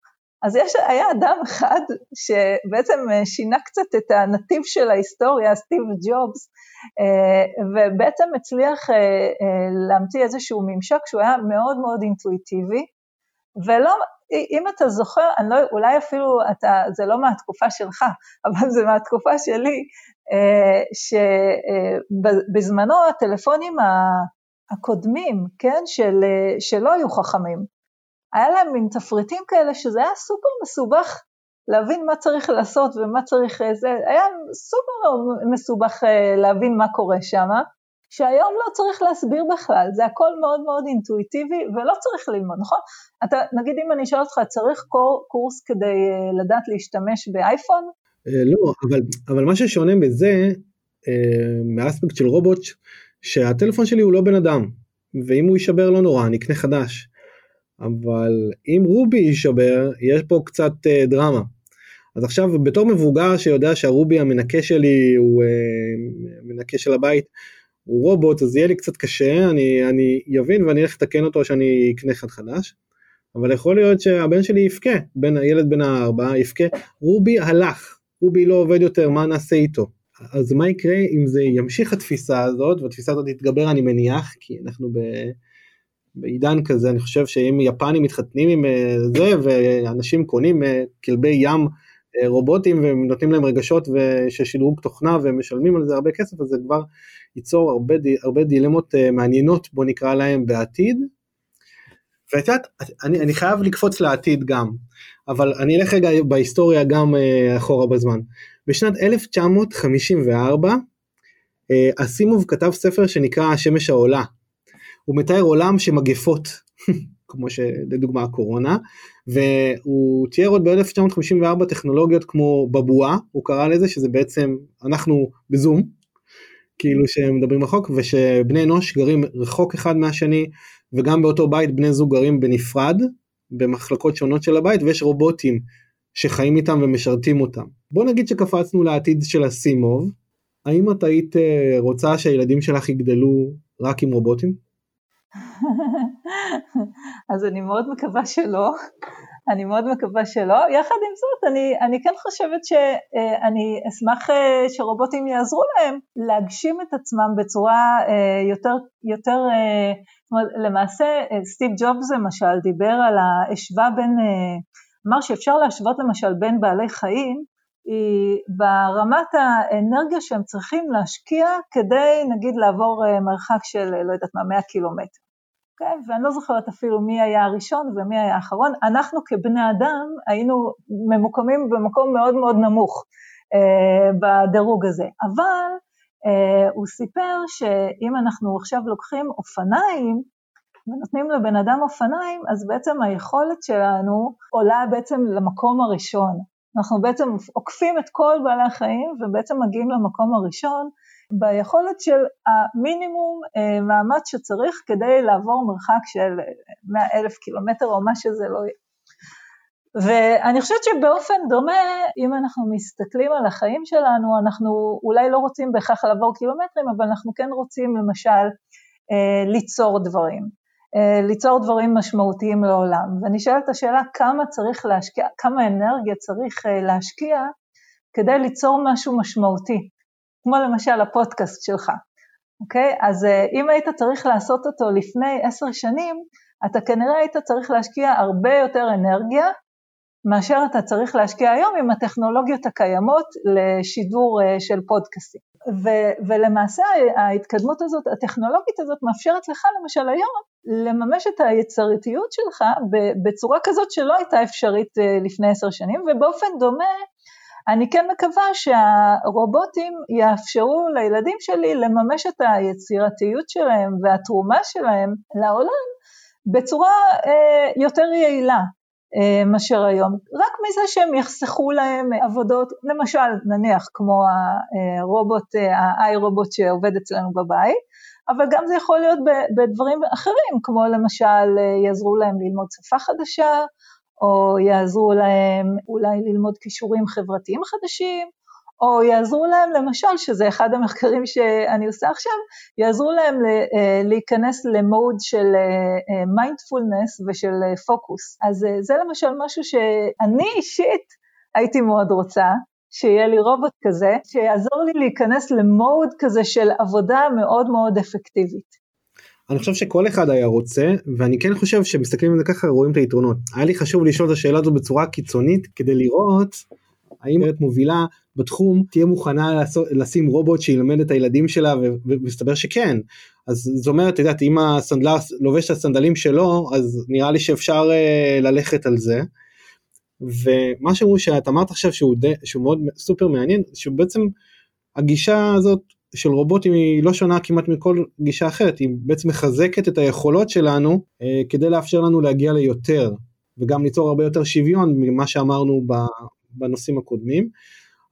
אז היה אדם אחד שבעצם שינה קצת את הנתיב של ההיסטוריה, סטיב ג'ובס, ובעצם הצליח להמציא איזשהו ממשק שהוא היה מאוד מאוד אינטואיטיבי, ולא, אם אתה זוכר, אולי אפילו זה לא מהתקופה שלך, אבל זה מהתקופה שלי, שבזמנו הטלפונים הקודמים, כן, שלא היו חכמים, היה להם מין תפריטים כאלה שזה היה סופר מסובך להבין מה צריך לעשות ומה צריך זה, היה סופר מסובך להבין מה קורה שם, שהיום לא צריך להסביר בכלל, זה הכל מאוד מאוד אינטואיטיבי ולא צריך ללמוד, נכון? אתה, נגיד אם אני אשאל אותך, צריך קורס כדי לדעת להשתמש באייפון? לא, אבל מה ששונה בזה, מהאספקט של רובוט, שהטלפון שלי הוא לא בן אדם, ואם הוא יישבר לא נורא, אני אקנה חדש. אבל אם רובי יישבר, יש פה קצת דרמה. אז עכשיו, בתור מבוגר שיודע שהרובי המנקה שלי, הוא מנקה של הבית, הוא רובוט, אז יהיה לי קצת קשה, אני יבין ואני אלך לתקן אותו שאני אקנה חד חדש, אבל יכול להיות שהבן שלי יפקה, הילד בן ה4 יפקה, רובי הלך, רובי לא עובד יותר, מה נעשה איתו? אז מה יקרה אם זה ימשיך התפיסה הזאת, והתפיסה הזאת יתגבר אני מניח, כי אנחנו בעידן כזה, אני חושב שאם יפנים מתחתנים עם זה, ואנשים קונים כלבי ים רובוטים, ונותנים להם רגשות ששדרוג תוכנה, ומשלמים על זה הרבה כסף, אז זה כבר ייצור הרבה דילמות מעניינות, בוא נקרא להם בעתיד, ואת יודעת, אני חייב לקפוץ לעתיד גם, אבל אני אלך רגע בהיסטוריה גם אחורה בזמן, בשנת 1954, אסימוב כתב ספר שנקרא השמש העולה, הוא מתאר עולם שמגפות, כמו שלדוגמה הקורונה, והוא תיאר עוד ב-1954 טכנולוגיות כמו בבואה, הוא קרא לזה שזה בעצם, אנחנו בזום, כאילו שמדברים רחוק, ושבני אנוש גרים רחוק אחד מהשני, וגם באותו בית בני זוג גרים בנפרד, במחלקות שונות של הבית, ויש רובוטים שחיים איתם ומשרתים אותם. בוא נגיד שקפצנו לעתיד של הסימוב, האם את היית רוצה שהילדים שלך יגדלו רק עם רובוטים? אז אני מאוד מקווה שלא, אני מאוד מקווה שלא, יחד עם זאת אני כן חושבת שאני אשמח שרובוטים יעזרו להם להגשים את עצמם בצורה יותר למעשה סטיב ג'ובס למשל דיבר על ההשוואה בין, אמר שאפשר להשוות למשל בין בעלי חיים, היא ברמת האנרגיה שהם צריכים להשקיע כדי נגיד לעבור מרחק של לא יודעת מה 100 קילומטר, אוקיי? ואני לא זוכרת אפילו מי היה הראשון ומי היה האחרון, אנחנו כבני אדם היינו ממוקמים במקום מאוד מאוד נמוך בדירוג הזה, אבל הוא סיפר שאם אנחנו עכשיו לוקחים אופניים ונותנים לבן אדם אופניים, אז בעצם היכולת שלנו עולה בעצם למקום הראשון, אנחנו בעצם עוקפים את כל בעלי החיים, ובעצם מגיעים למקום הראשון, ביכולת של המינימום מאמץ שצריך, כדי לעבור מרחק של 100,000 קילומטר, או מה שזה לא יהיה. ואני חושבת שבאופן דומה, אם אנחנו מסתכלים על החיים שלנו, אנחנו אולי לא רוצים בהכרח לעבור קילומטרים, אבל אנחנו כן רוצים למשל ליצור דברים, ליצור דברים משמעותיים לעולם. ואני שואלת את השאלה, כמה צריך להשקיע, כמה אנרגיה צריך להשקיע, כדי ליצור משהו משמעותי, כמו למשל הפודקאסט שלך, אוקיי? אז אם היית צריך לעשות אותו לפני 10 שנים, אתה כנראה היית צריך להשקיע הרבה יותר אנרגיה, מאשר אתה צריך להשקיע היום עם הטכנולוגיות הקיימות לשידור של פודקאסטים. ולמעשה ההתקדמות הזאת, הטכנולוגית הזאת, מאפשרת לך למשל היום, לממש את היצירתיות שלך בצורה כזאת שלא הייתה אפשרית לפני 10 שנים, ובאופן דומה, אני כן מקווה שהרובוטים יאפשרו לילדים שלי לממש את היצירתיות שלהם והתרומה שלהם לעולם, בצורה יותר יעילה מאשר היום, רק מזה שהם יחסכו להם עבודות, למשל נניח כמו הרובוט, האי-רובוט שעובד אצלנו בבית, אבל גם זה יכול להיות בדברים אחרים, כמו למשל יעזרו להם ללמוד שפה חדשה, או יעזרו להם אולי ללמוד כישורים חברתיים חדשים, או יעזרו להם למשל, שזה אחד המחקרים שאני עושה עכשיו, יעזרו להם להיכנס למוד של מיינדפולנס ושל פוקוס. אז זה למשל משהו שאני אישית הייתי מאוד רוצה, שיהיה לי רובוט כזה, שיעזור לי להיכנס למוד כזה של עבודה מאוד מאוד אפקטיבית. אני חושב שכל אחד היה רוצה, ואני כן חושב שמסתכלים על זה ככה, רואים את היתרונות. היה לי חשוב לשאול את השאלה הזו בצורה קיצונית, כדי לראות האם את מובילה בתחום תהיה מוכנה לשים רובוט שילמד את הילדים שלה, ומסתבר שכן. אז זאת אומרת, תדעת, אם הסנדלר לובש את הסנדלים שלו, אז נראה לי שאפשר ללכת על זה. ומשהו שאת אמרת עכשיו, שהוא מאוד סופר מעניין, שבעצם הגישה הזאת של רובוטים היא לא שונה כמעט מכל גישה אחרת, היא בעצם מחזקת את היכולות שלנו, כדי לאפשר לנו להגיע ליותר, וגם ליצור הרבה יותר שוויון ממה שאמרנו בנושאים הקודמים.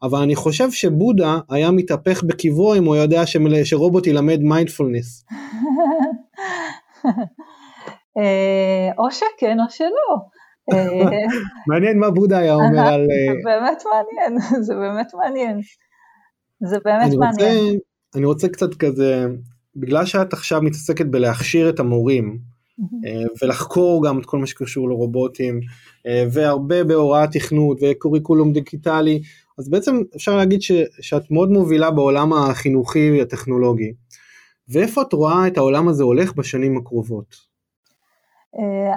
אבל אני חושב שבודה היה מתהפך בכיוון אם הוא יודע שרובוט ילמד מיינדפולנס. או שכן או שלא. מעניין מה בודה היה אומר על... זה באמת מעניין. אני רוצה קצת כזה, בגלל שאת עכשיו מתעסקת בלהכשיר את המורים, ולחקור גם את כל מה שקשור לרובוטים, והרבה בהוראת תכנות וקוריקולום דיגיטלי, אז בעצם אפשר להגיד שאת מאוד מובילה בעולם החינוכי הטכנולוגי. ואיפה את רואה את העולם הזה הולך בשנים הקרובות?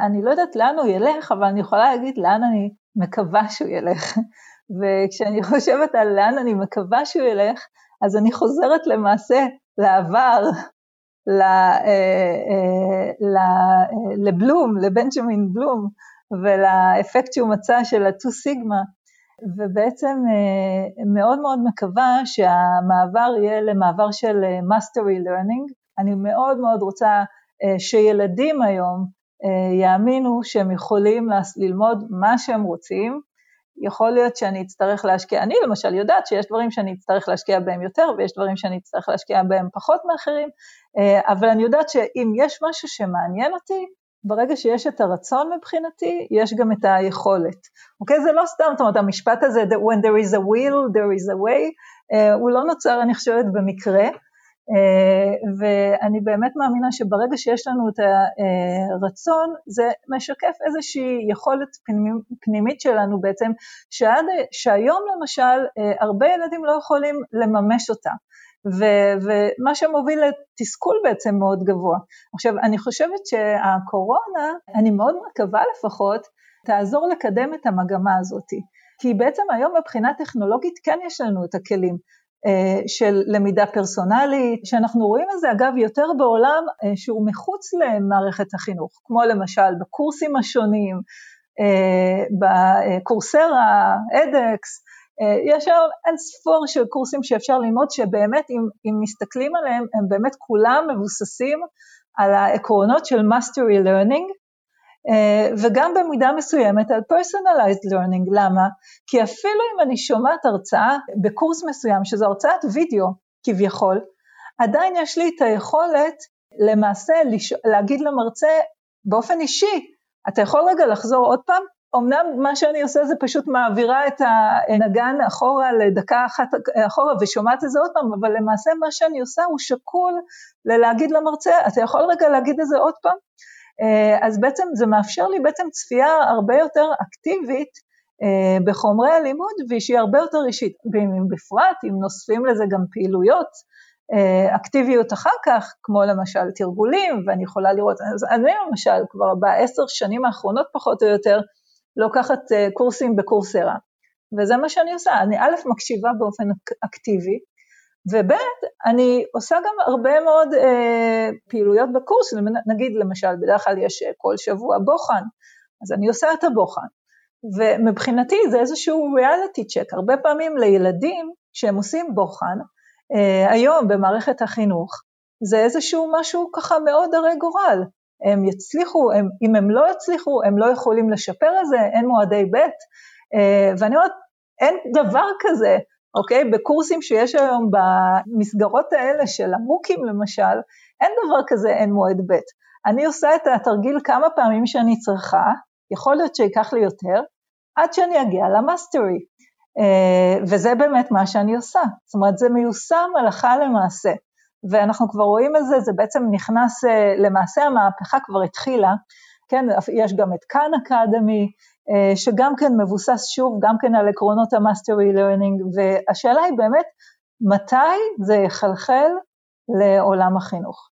אני לא יודעת לאן הוא ילך, אבל אני יכולה להגיד לאן אני מקווה שהוא ילך. וכשאני חושבת על לאן אני מקווה שהוא ילך, אז אני חוזרת למעשה לעבר, לבלום, לבנג'מין בלום, ולאפקט שהוא מצא של ה-2 סיגמה, ובעצם מאוד מאוד מקווה שהמעבר יהיה למעבר של Mastery Learning. אני מאוד מאוד רוצה שילדים היום יאמינו שהם יכולים ללמוד מה שהם רוצים. יכול להיות שאני אצטרך להשקיע, אני למשל יודעת שיש דברים שאני אצטרך להשקיע בהם יותר, ויש דברים שאני אצטרך להשקיע בהם פחות מאחרים, אבל אני יודעת שאם יש משהו שמעניין אותי, ברגע שיש את הרצון מבחינתי, יש גם את היכולת. אוקיי, זה לא סתם, זאת אומרת, המשפט הזה, when there is a will, there is a way, הוא לא נוצר, אני חושבת, במקרה, ואני באמת מאמינה שברגע שיש לנו את הרצון, זה משקף איזושהי יכולת פנימית שלנו בעצם, שהיום למשל, הרבה ילדים לא יכולים לממש אותה. ומה שמוביל לתסכול בעצם מאוד גבוה. עכשיו, אני חושבת שהקורונה, אני מאוד מקווה לפחות, תעזור לקדם את המגמה הזאת. כי בעצם היום מבחינה טכנולוגית, כן יש לנו את הכלים של למידה פרסונלית, שאנחנו רואים את זה אגב יותר בעולם שהוא מחוץ למערכת החינוך, כמו למשל בקורסים השונים, בקורסרה, edX, יש אין ספור של קורסים שאפשר ללמוד, שבאמת אם מסתכלים עליהם, הם באמת כולם מבוססים על העקרונות של Mastery Learning, וגם במידה מסוימת על personalized learning, למה? כי אפילו אם אני שומעת הרצאה בקורס מסוים, שזו הרצאת וידאו כביכול, עדיין יש לי את היכולת למעשה להגיד למרצה באופן אישי, אתה יכול רגע לחזור עוד פעם? אמנם מה שאני עושה זה פשוט מעבירה את הנגן אחורה לדקה אחת אחורה ושומעת את זה עוד פעם, אבל למעשה מה שאני עושה הוא שקול ללהגיד למרצה, אתה יכול רגע להגיד את זה עוד פעם? אז בעצם זה מאפשר לי בעצם צפייה הרבה יותר אקטיבית בחומרי הלימוד, ושהיא הרבה יותר אישית, בפרט אם נוספים לזה גם פעילויות אקטיביות אחר כך, כמו למשל תרגולים, ואני יכולה לראות, אני למשל כבר ב10 שנים האחרונות פחות או יותר, לוקחת קורסים בקורסרה, וזה מה שאני עושה, אני א' מקשיבה באופן אקטיבי, וב' אני עושה גם הרבה מאוד פעילויות בקורס, נגיד למשל, בדרך כלל יש כל שבוע בוחן, אז אני עושה את הבוחן, ומבחינתי זה איזשהו ריאליטי צ'ק, הרבה פעמים לילדים שהם עושים בוחן, היום במערכת החינוך, זה איזשהו משהו ככה מאוד הרי גורל, הם יצליחו, אם הם לא יצליחו, הם לא יכולים לשפר את זה, אין מועדי בית, ואני אומרת, אין דבר כזה, אוקיי, בקורסים שיש היום במסגרות האלה של המוקים למשל, אין דבר כזה, אין מועד בית. אני עושה את התרגיל כמה פעמים שאני צריכה, יכול להיות שיקח לי יותר, עד שאני אגיע למאסטרי, וזה באמת מה שאני עושה, זאת אומרת זה מיושם הלכה למעשה, ואנחנו כבר רואים את זה, זה בעצם נכנס למעשה המהפכה כבר התחילה, כן, יש גם את כאן אקדמי, שגם כן מבוסס שוב, גם כן על עקרונות המאסטרי לרנינג, והשאלה היא באמת, מתי זה יחלחל לעולם החינוך,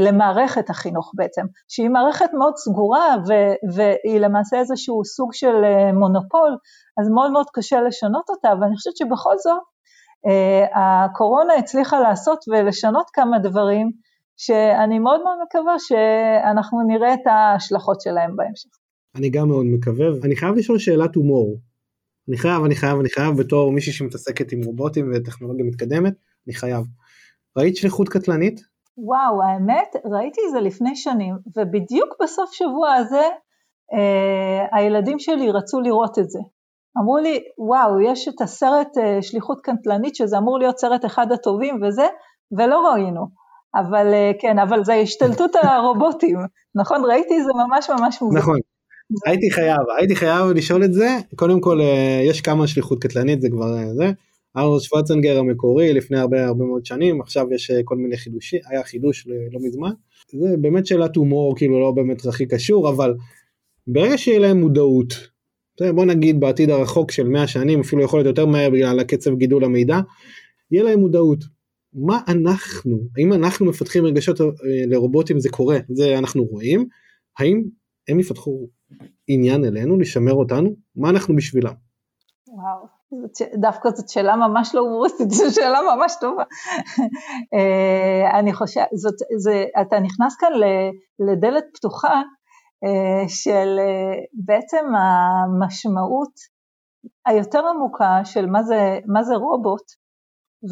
למערכת החינוך בעצם, שהיא מערכת מאוד סגורה, והיא למעשה איזשהו סוג של מונופול, אז מאוד מאוד קשה לשנות אותה, אבל אני חושבת שבכל זאת, הקורונה הצליחה לעשות ולשנות כמה דברים, שאני מאוד מאוד מקווה שאנחנו נראה את ההשלכות שלהם בהמשך. אני גם מאוד מקווה, אני חייב לשאול שאלת הומור, אני חייב, בתור מישהי שמתעסקת עם רובוטים וטכנולוגיה מתקדמת, אני חייב. ראית שליחות קטלנית? וואו, האמת, ראיתי זה לפני שנים, ובדיוק בסוף שבוע הזה, הילדים שלי רצו לראות את זה. אמרו לי, וואו, יש את הסרט שליחות קטלנית, שזה אמור להיות סרט אחד הטובים וזה, ולא ראינו. אבל כן, אבל זה השתלטות הרובוטים, נכון? ראיתי, זה ממש ממש מוזר. נכון, הייתי חייב לשאול את זה, קודם כל יש כמה שליחות קטלנית, זה כבר זה, ארנולד שוורצנגר המקורי, לפני הרבה מאוד שנים, עכשיו יש כל מיני חידושים, היה חידוש לא מזמן, זה באמת שאלת הומור, כאילו לא באמת הכי קשור, אבל ברגע שיהיה להם מודעות, בוא נגיד בעתיד הרחוק של 100 שנים, אפילו יכול להיות יותר מהר בגלל הקצב גידול המידע, יהיה להם מודעות. מה אנחנו, האם אנחנו מפתחים רגשות לרובוטים, זה קורה, זה אנחנו רואים, האם הם יפתחו עניין אלינו, לשמר אותנו, מה אנחנו בשבילם? וואו, דווקא זאת שאלה ממש לא הומוריסטית, זו שאלה ממש טובה. אני חושב, אתה נכנס כאן לדלת פתוחה, של בעצם המשמעות היותר עמוקה, של מה זה רובוט,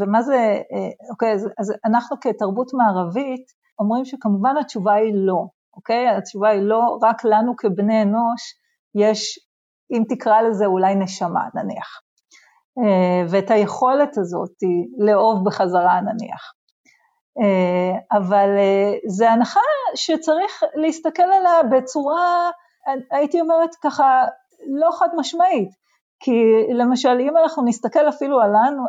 ומה זה, אוקיי, אז אנחנו כתרבות מערבית אומרים שכמובן התשובה היא לא, אוקיי? התשובה היא לא, רק לנו כבני אנוש יש, אם תקרא לזה אולי נשמה נניח, ואת היכולת הזאת היא לאהוב בחזרה נניח, אבל זה הנחה שצריך להסתכל עליה בצורה, הייתי אומרת ככה, לא חד משמעית, כי למשל, אם אנחנו נסתכל אפילו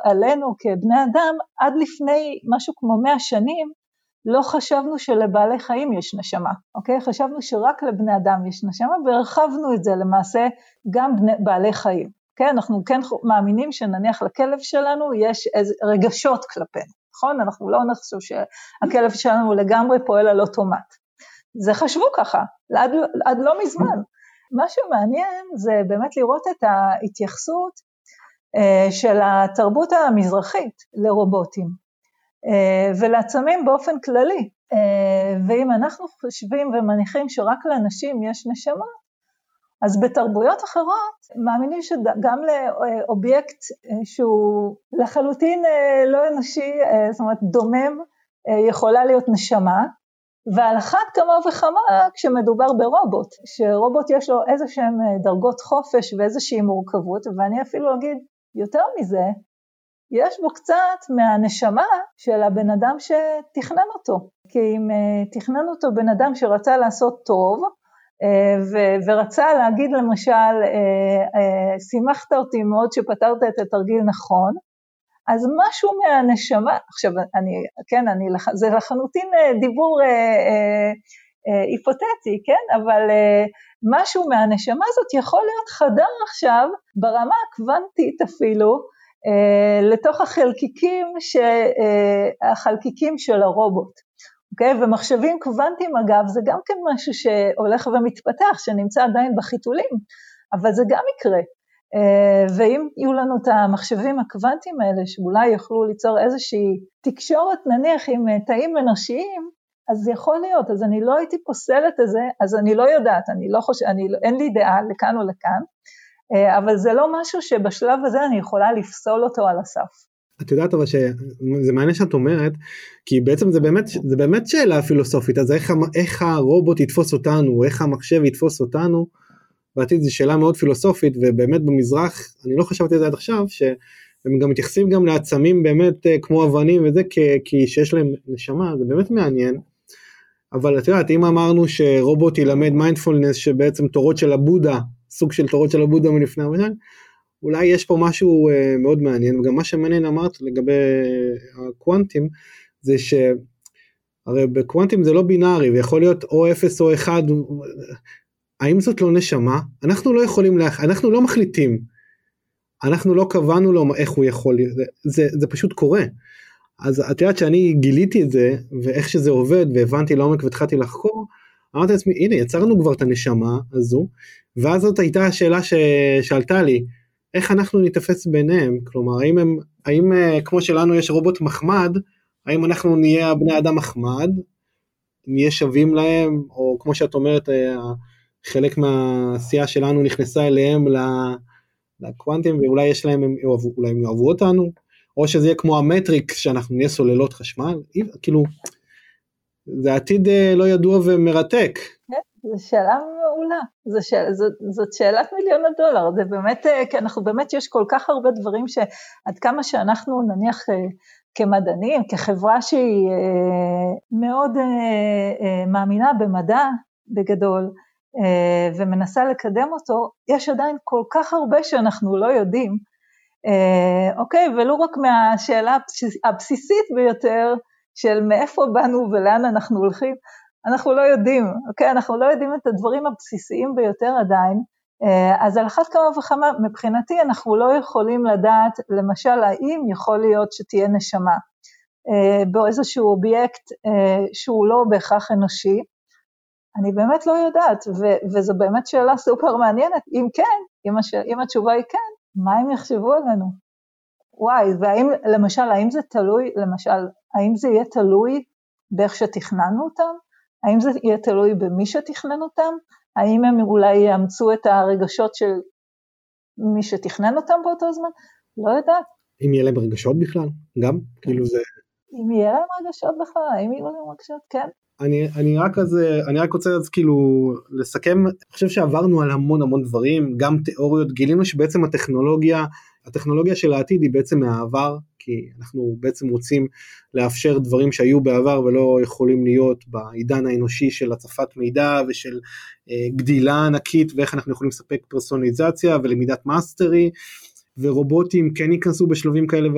עלינו כבני אדם, עד לפני משהו כמו 100 שנים, לא חשבנו שלבעלי חיים יש נשמה, אוקיי? חשבנו שרק לבני אדם יש נשמה, והרחבנו את זה למעשה גם בעלי חיים, אוקיי? אנחנו כן מאמינים שנניח לכלב שלנו יש רגשות כלפינו, נכון? אנחנו לא נחשוב שהכלב שלנו לגמרי פועל על אוטומט. זה חשבו ככה, עד לא מזמן. מה שמעניין זה באמת לראות את ההתייחסות של התרבות המזרחית לרובוטים, ולעצמים באופן כללי, ואם אנחנו חושבים ומניחים שרק לאנשים יש נשמה, אז בתרבויות אחרות מאמינים שגם לאובייקט שהוא לחלוטין לא אנושי, זאת אומרת דומם, יכולה להיות נשמה, ועל אחת כמה וכמה כשמדובר ברובוט, שרובוט יש לו איזה שהם דרגות חופש ואיזושהי מורכבות, ואני אפילו אגיד יותר מזה, יש בו קצת מהנשמה של הבן אדם שתכנן אותו, כי אם תכנן אותו בן אדם שרצה לעשות טוב, ורצה להגיד למשל, שימחת אותי מאוד שפתרת את התרגיל נכון, אז משהו מהנשמה, עכשיו אני זה לחלוטין דיבור היפותטי, כן? אבל משהו מהנשמה הזאת יכול להיות חדר עכשיו, ברמה הקוונטית אפילו, לתוך החלקיקים, החלקיקים של הרובוט. אוקיי? ומחשבים קוונטיים אגב, זה גם כן משהו שהולך ומתפתח, שנמצא עדיין בחיתולים, אבל זה גם יקרה. ואם יהיו לנו את המחשבים הקוונטיים האלה, שאולי יוכלו ליצור איזושהי תקשורת נניח עם תאים אנושיים, אז יכול להיות, אז אני לא הייתי פוסלת את זה, אז אני לא יודעת, אין לי דעה לכאן או לכאן, אבל זה לא משהו שבשלב הזה אני יכולה לפסול אותו על הסף. את יודעת אבל שזה מעניין שאת אומרת, כי בעצם זה באמת שאלה פילוסופית, אז איך הרובוט יתפוס אותנו, איך המחשב יתפוס אותנו, בעתיד זו שאלה מאוד פילוסופית, ובאמת במזרח, אני לא חשבתי את זה עד עכשיו, שהם גם מתייחסים גם לעצמים באמת כמו אבנים וזה, כי שיש להם נשמה, זה באמת מעניין, אבל את יודעת, אם אמרנו שרובוט ילמד מיינדפולנס, שבעצם תורות של הבודה, סוג של תורות של הבודה מלפני המשל, אולי יש פה משהו מאוד מעניין, וגם מה שמעניין אמרת לגבי הקוונטים, זה שהרי בקוונטים זה לא בינארי, ויכול להיות או 0 או 1, האם זאת לא נשמה? אנחנו לא יכולים, אנחנו לא מחליטים, אנחנו לא קבענו לו איך הוא יכול, זה פשוט קורה, אז את יודעת שאני גיליתי את זה, ואיך שזה עובד, והבנתי לעומק והתחלתי לחקור, אמרתי לעצמי, הנה יצרנו כבר את הנשמה הזו, ואז זאת הייתה השאלה ששאלתה לי, איך אנחנו ניתפס ביניהם, כלומר, האם כמו שלנו יש רובוט מחמד, האם אנחנו נהיה בני אדם מחמד, נהיה שווים להם, או כמו שאת אומרת, חלק מהעשייה שלנו נכנסה אליהם לקוונטים, ואולי יש להם, אולי הם יאהבו אותנו, או שזה יהיה כמו המטריקס, שאנחנו נהיה סוללות חשמל, כאילו, זה עתיד לא ידוע ומרתק. זו שאלה מעולה, זאת שאלת $1,000,000, זה באמת, כי אנחנו באמת יש כל כך הרבה דברים שעד כמה שאנחנו נניח כמדענים, כחברה שהיא מאוד מאמינה במדע בגדול, ומנסה לקדם אותו, יש עדיין כל כך הרבה שאנחנו לא יודעים, אוקיי, ולא רק מהשאלה הבסיסית ביותר, של מאיפה באנו ולאן אנחנו הולכים, אנחנו לא יודעים, אוקיי? אנחנו לא יודעים את הדברים הבסיסיים ביותר עדיין, אז על אחת כמה וכמה, מבחינתי אנחנו לא יכולים לדעת, למשל, האם יכול להיות שתהיה נשמה, באיזשהו אובייקט שהוא לא בהכרח אנושי, אני באמת לא יודעת, וזו באמת שאלה סופר מעניינת, אם כן, אם התשובה היא כן, מה הם יחשבו עלינו? וואי, והאם, למשל, האם זה יהיה תלוי באיך שתכננו אותם? האם זה יהיה תלוי במי שתכנן אותם? האם הם אולי יאמצו את הרגשות של מי שתכנן אותם באותו זמן? לא יודעת. אם יהיה להם רגשות בכלל, גם? כאילו זה... אם יהיה להם רגשות בכלל, האם יהיו להם רגשות? כן. אני רק רוצה אז כאילו לסכם, אני חושב שעברנו על המון דברים, גם תיאוריות, גילינו שבעצם הטכנולוגיה של העתיד היא בעצם מהעבר, כי אנחנו בעצם רוצים לאפשר דברים שהיו בעבר ולא יכולים להיות בעידן האנושי של הצפת מידע ושל גדילה ענקית, ואיך אנחנו יכולים לספק פרסונליזציה ולמידת מאסטרי, ורובוטים כן ייכנסו בשלבים כאלה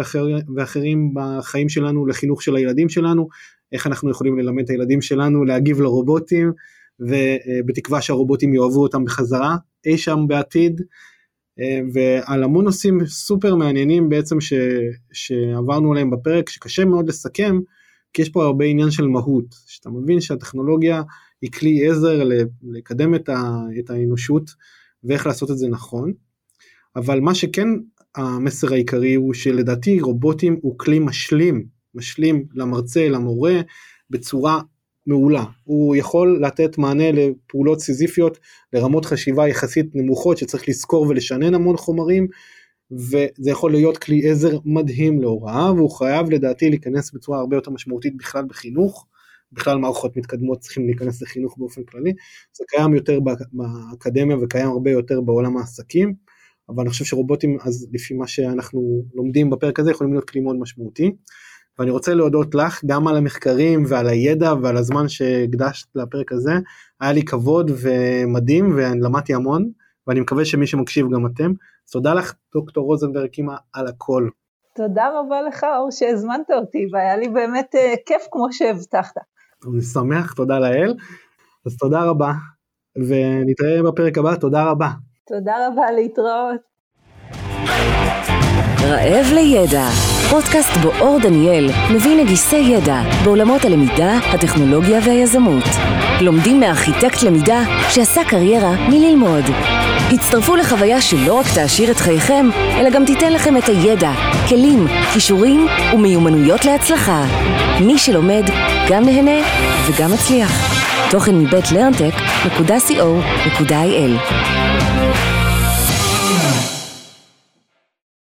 ואחרים בחיים שלנו, לחינוך של הילדים שלנו, איך אנחנו יכולים ללמד את הילדים שלנו, להגיב לרובוטים, ובתקווה שהרובוטים יאהבו אותם בחזרה, אי שם בעתיד, ועל המון נושאים סופר מעניינים בעצם שעברנו עליהם בפרק, שקשה מאוד לסכם, כי יש פה הרבה עניין של מהות, שאתה מבין שהטכנולוגיה היא כלי עזר לקדם את האנושות, ואיך לעשות את זה נכון, אבל מה שכן המסר העיקרי הוא שלדעתי רובוטים הוא כלי משלים למרצה, למורה, בצורה מעולה. הוא יכול לתת מענה לפעולות סיזיפיות, לרמות חשיבה יחסית נמוכות, שצריך לזכור ולשנן המון חומרים, וזה יכול להיות כלי עזר מדהים להוראה, והוא חייב לדעתי להיכנס בצורה הרבה יותר משמעותית בכלל בחינוך, בכלל מערכות מתקדמות צריכים להיכנס לחינוך באופן כללי, זה קיים יותר באקדמיה וקיים הרבה יותר בעולם העסקים, אבל אני חושב שרובוטים, אז לפי מה שאנחנו לומדים בפרק הזה, יכולים להיות כלי מאוד משמעותי, ואני רוצה להודות לך גם על המחקרים ועל הידע ועל הזמן שהקדשת לפרק הזה, היה לי כבוד ומדהים ולמדתי המון, ואני מקווה שמי שמקשיב גם אתם, אז תודה לך דוקטור רוזנברג-קימה על הכל. תודה רבה לך אור שהזמנת אותי, והיה לי באמת כיף כמו שהבטחת. אני שמח, תודה לאל, אז תודה רבה, ונתראה בפרק הבא, תודה רבה. תודה רבה, להתראות. רעב לידע, פודקאסט בו אור דניאל מביא נגיסי ידע בעולמות הלמידה, הטכנולוגיה והיזמות. לומדים מארכיטקט למידה שעשה קריירה מללמוד. הצטרפו לחוויה שלא רק תעשיר את חייכם, אלא גם תיתן לכם את הידע, כלים, כישורים ומיומנויות להצלחה. מי שלומד גם נהנה וגם מצליח. תוכן מבית learntech.co.il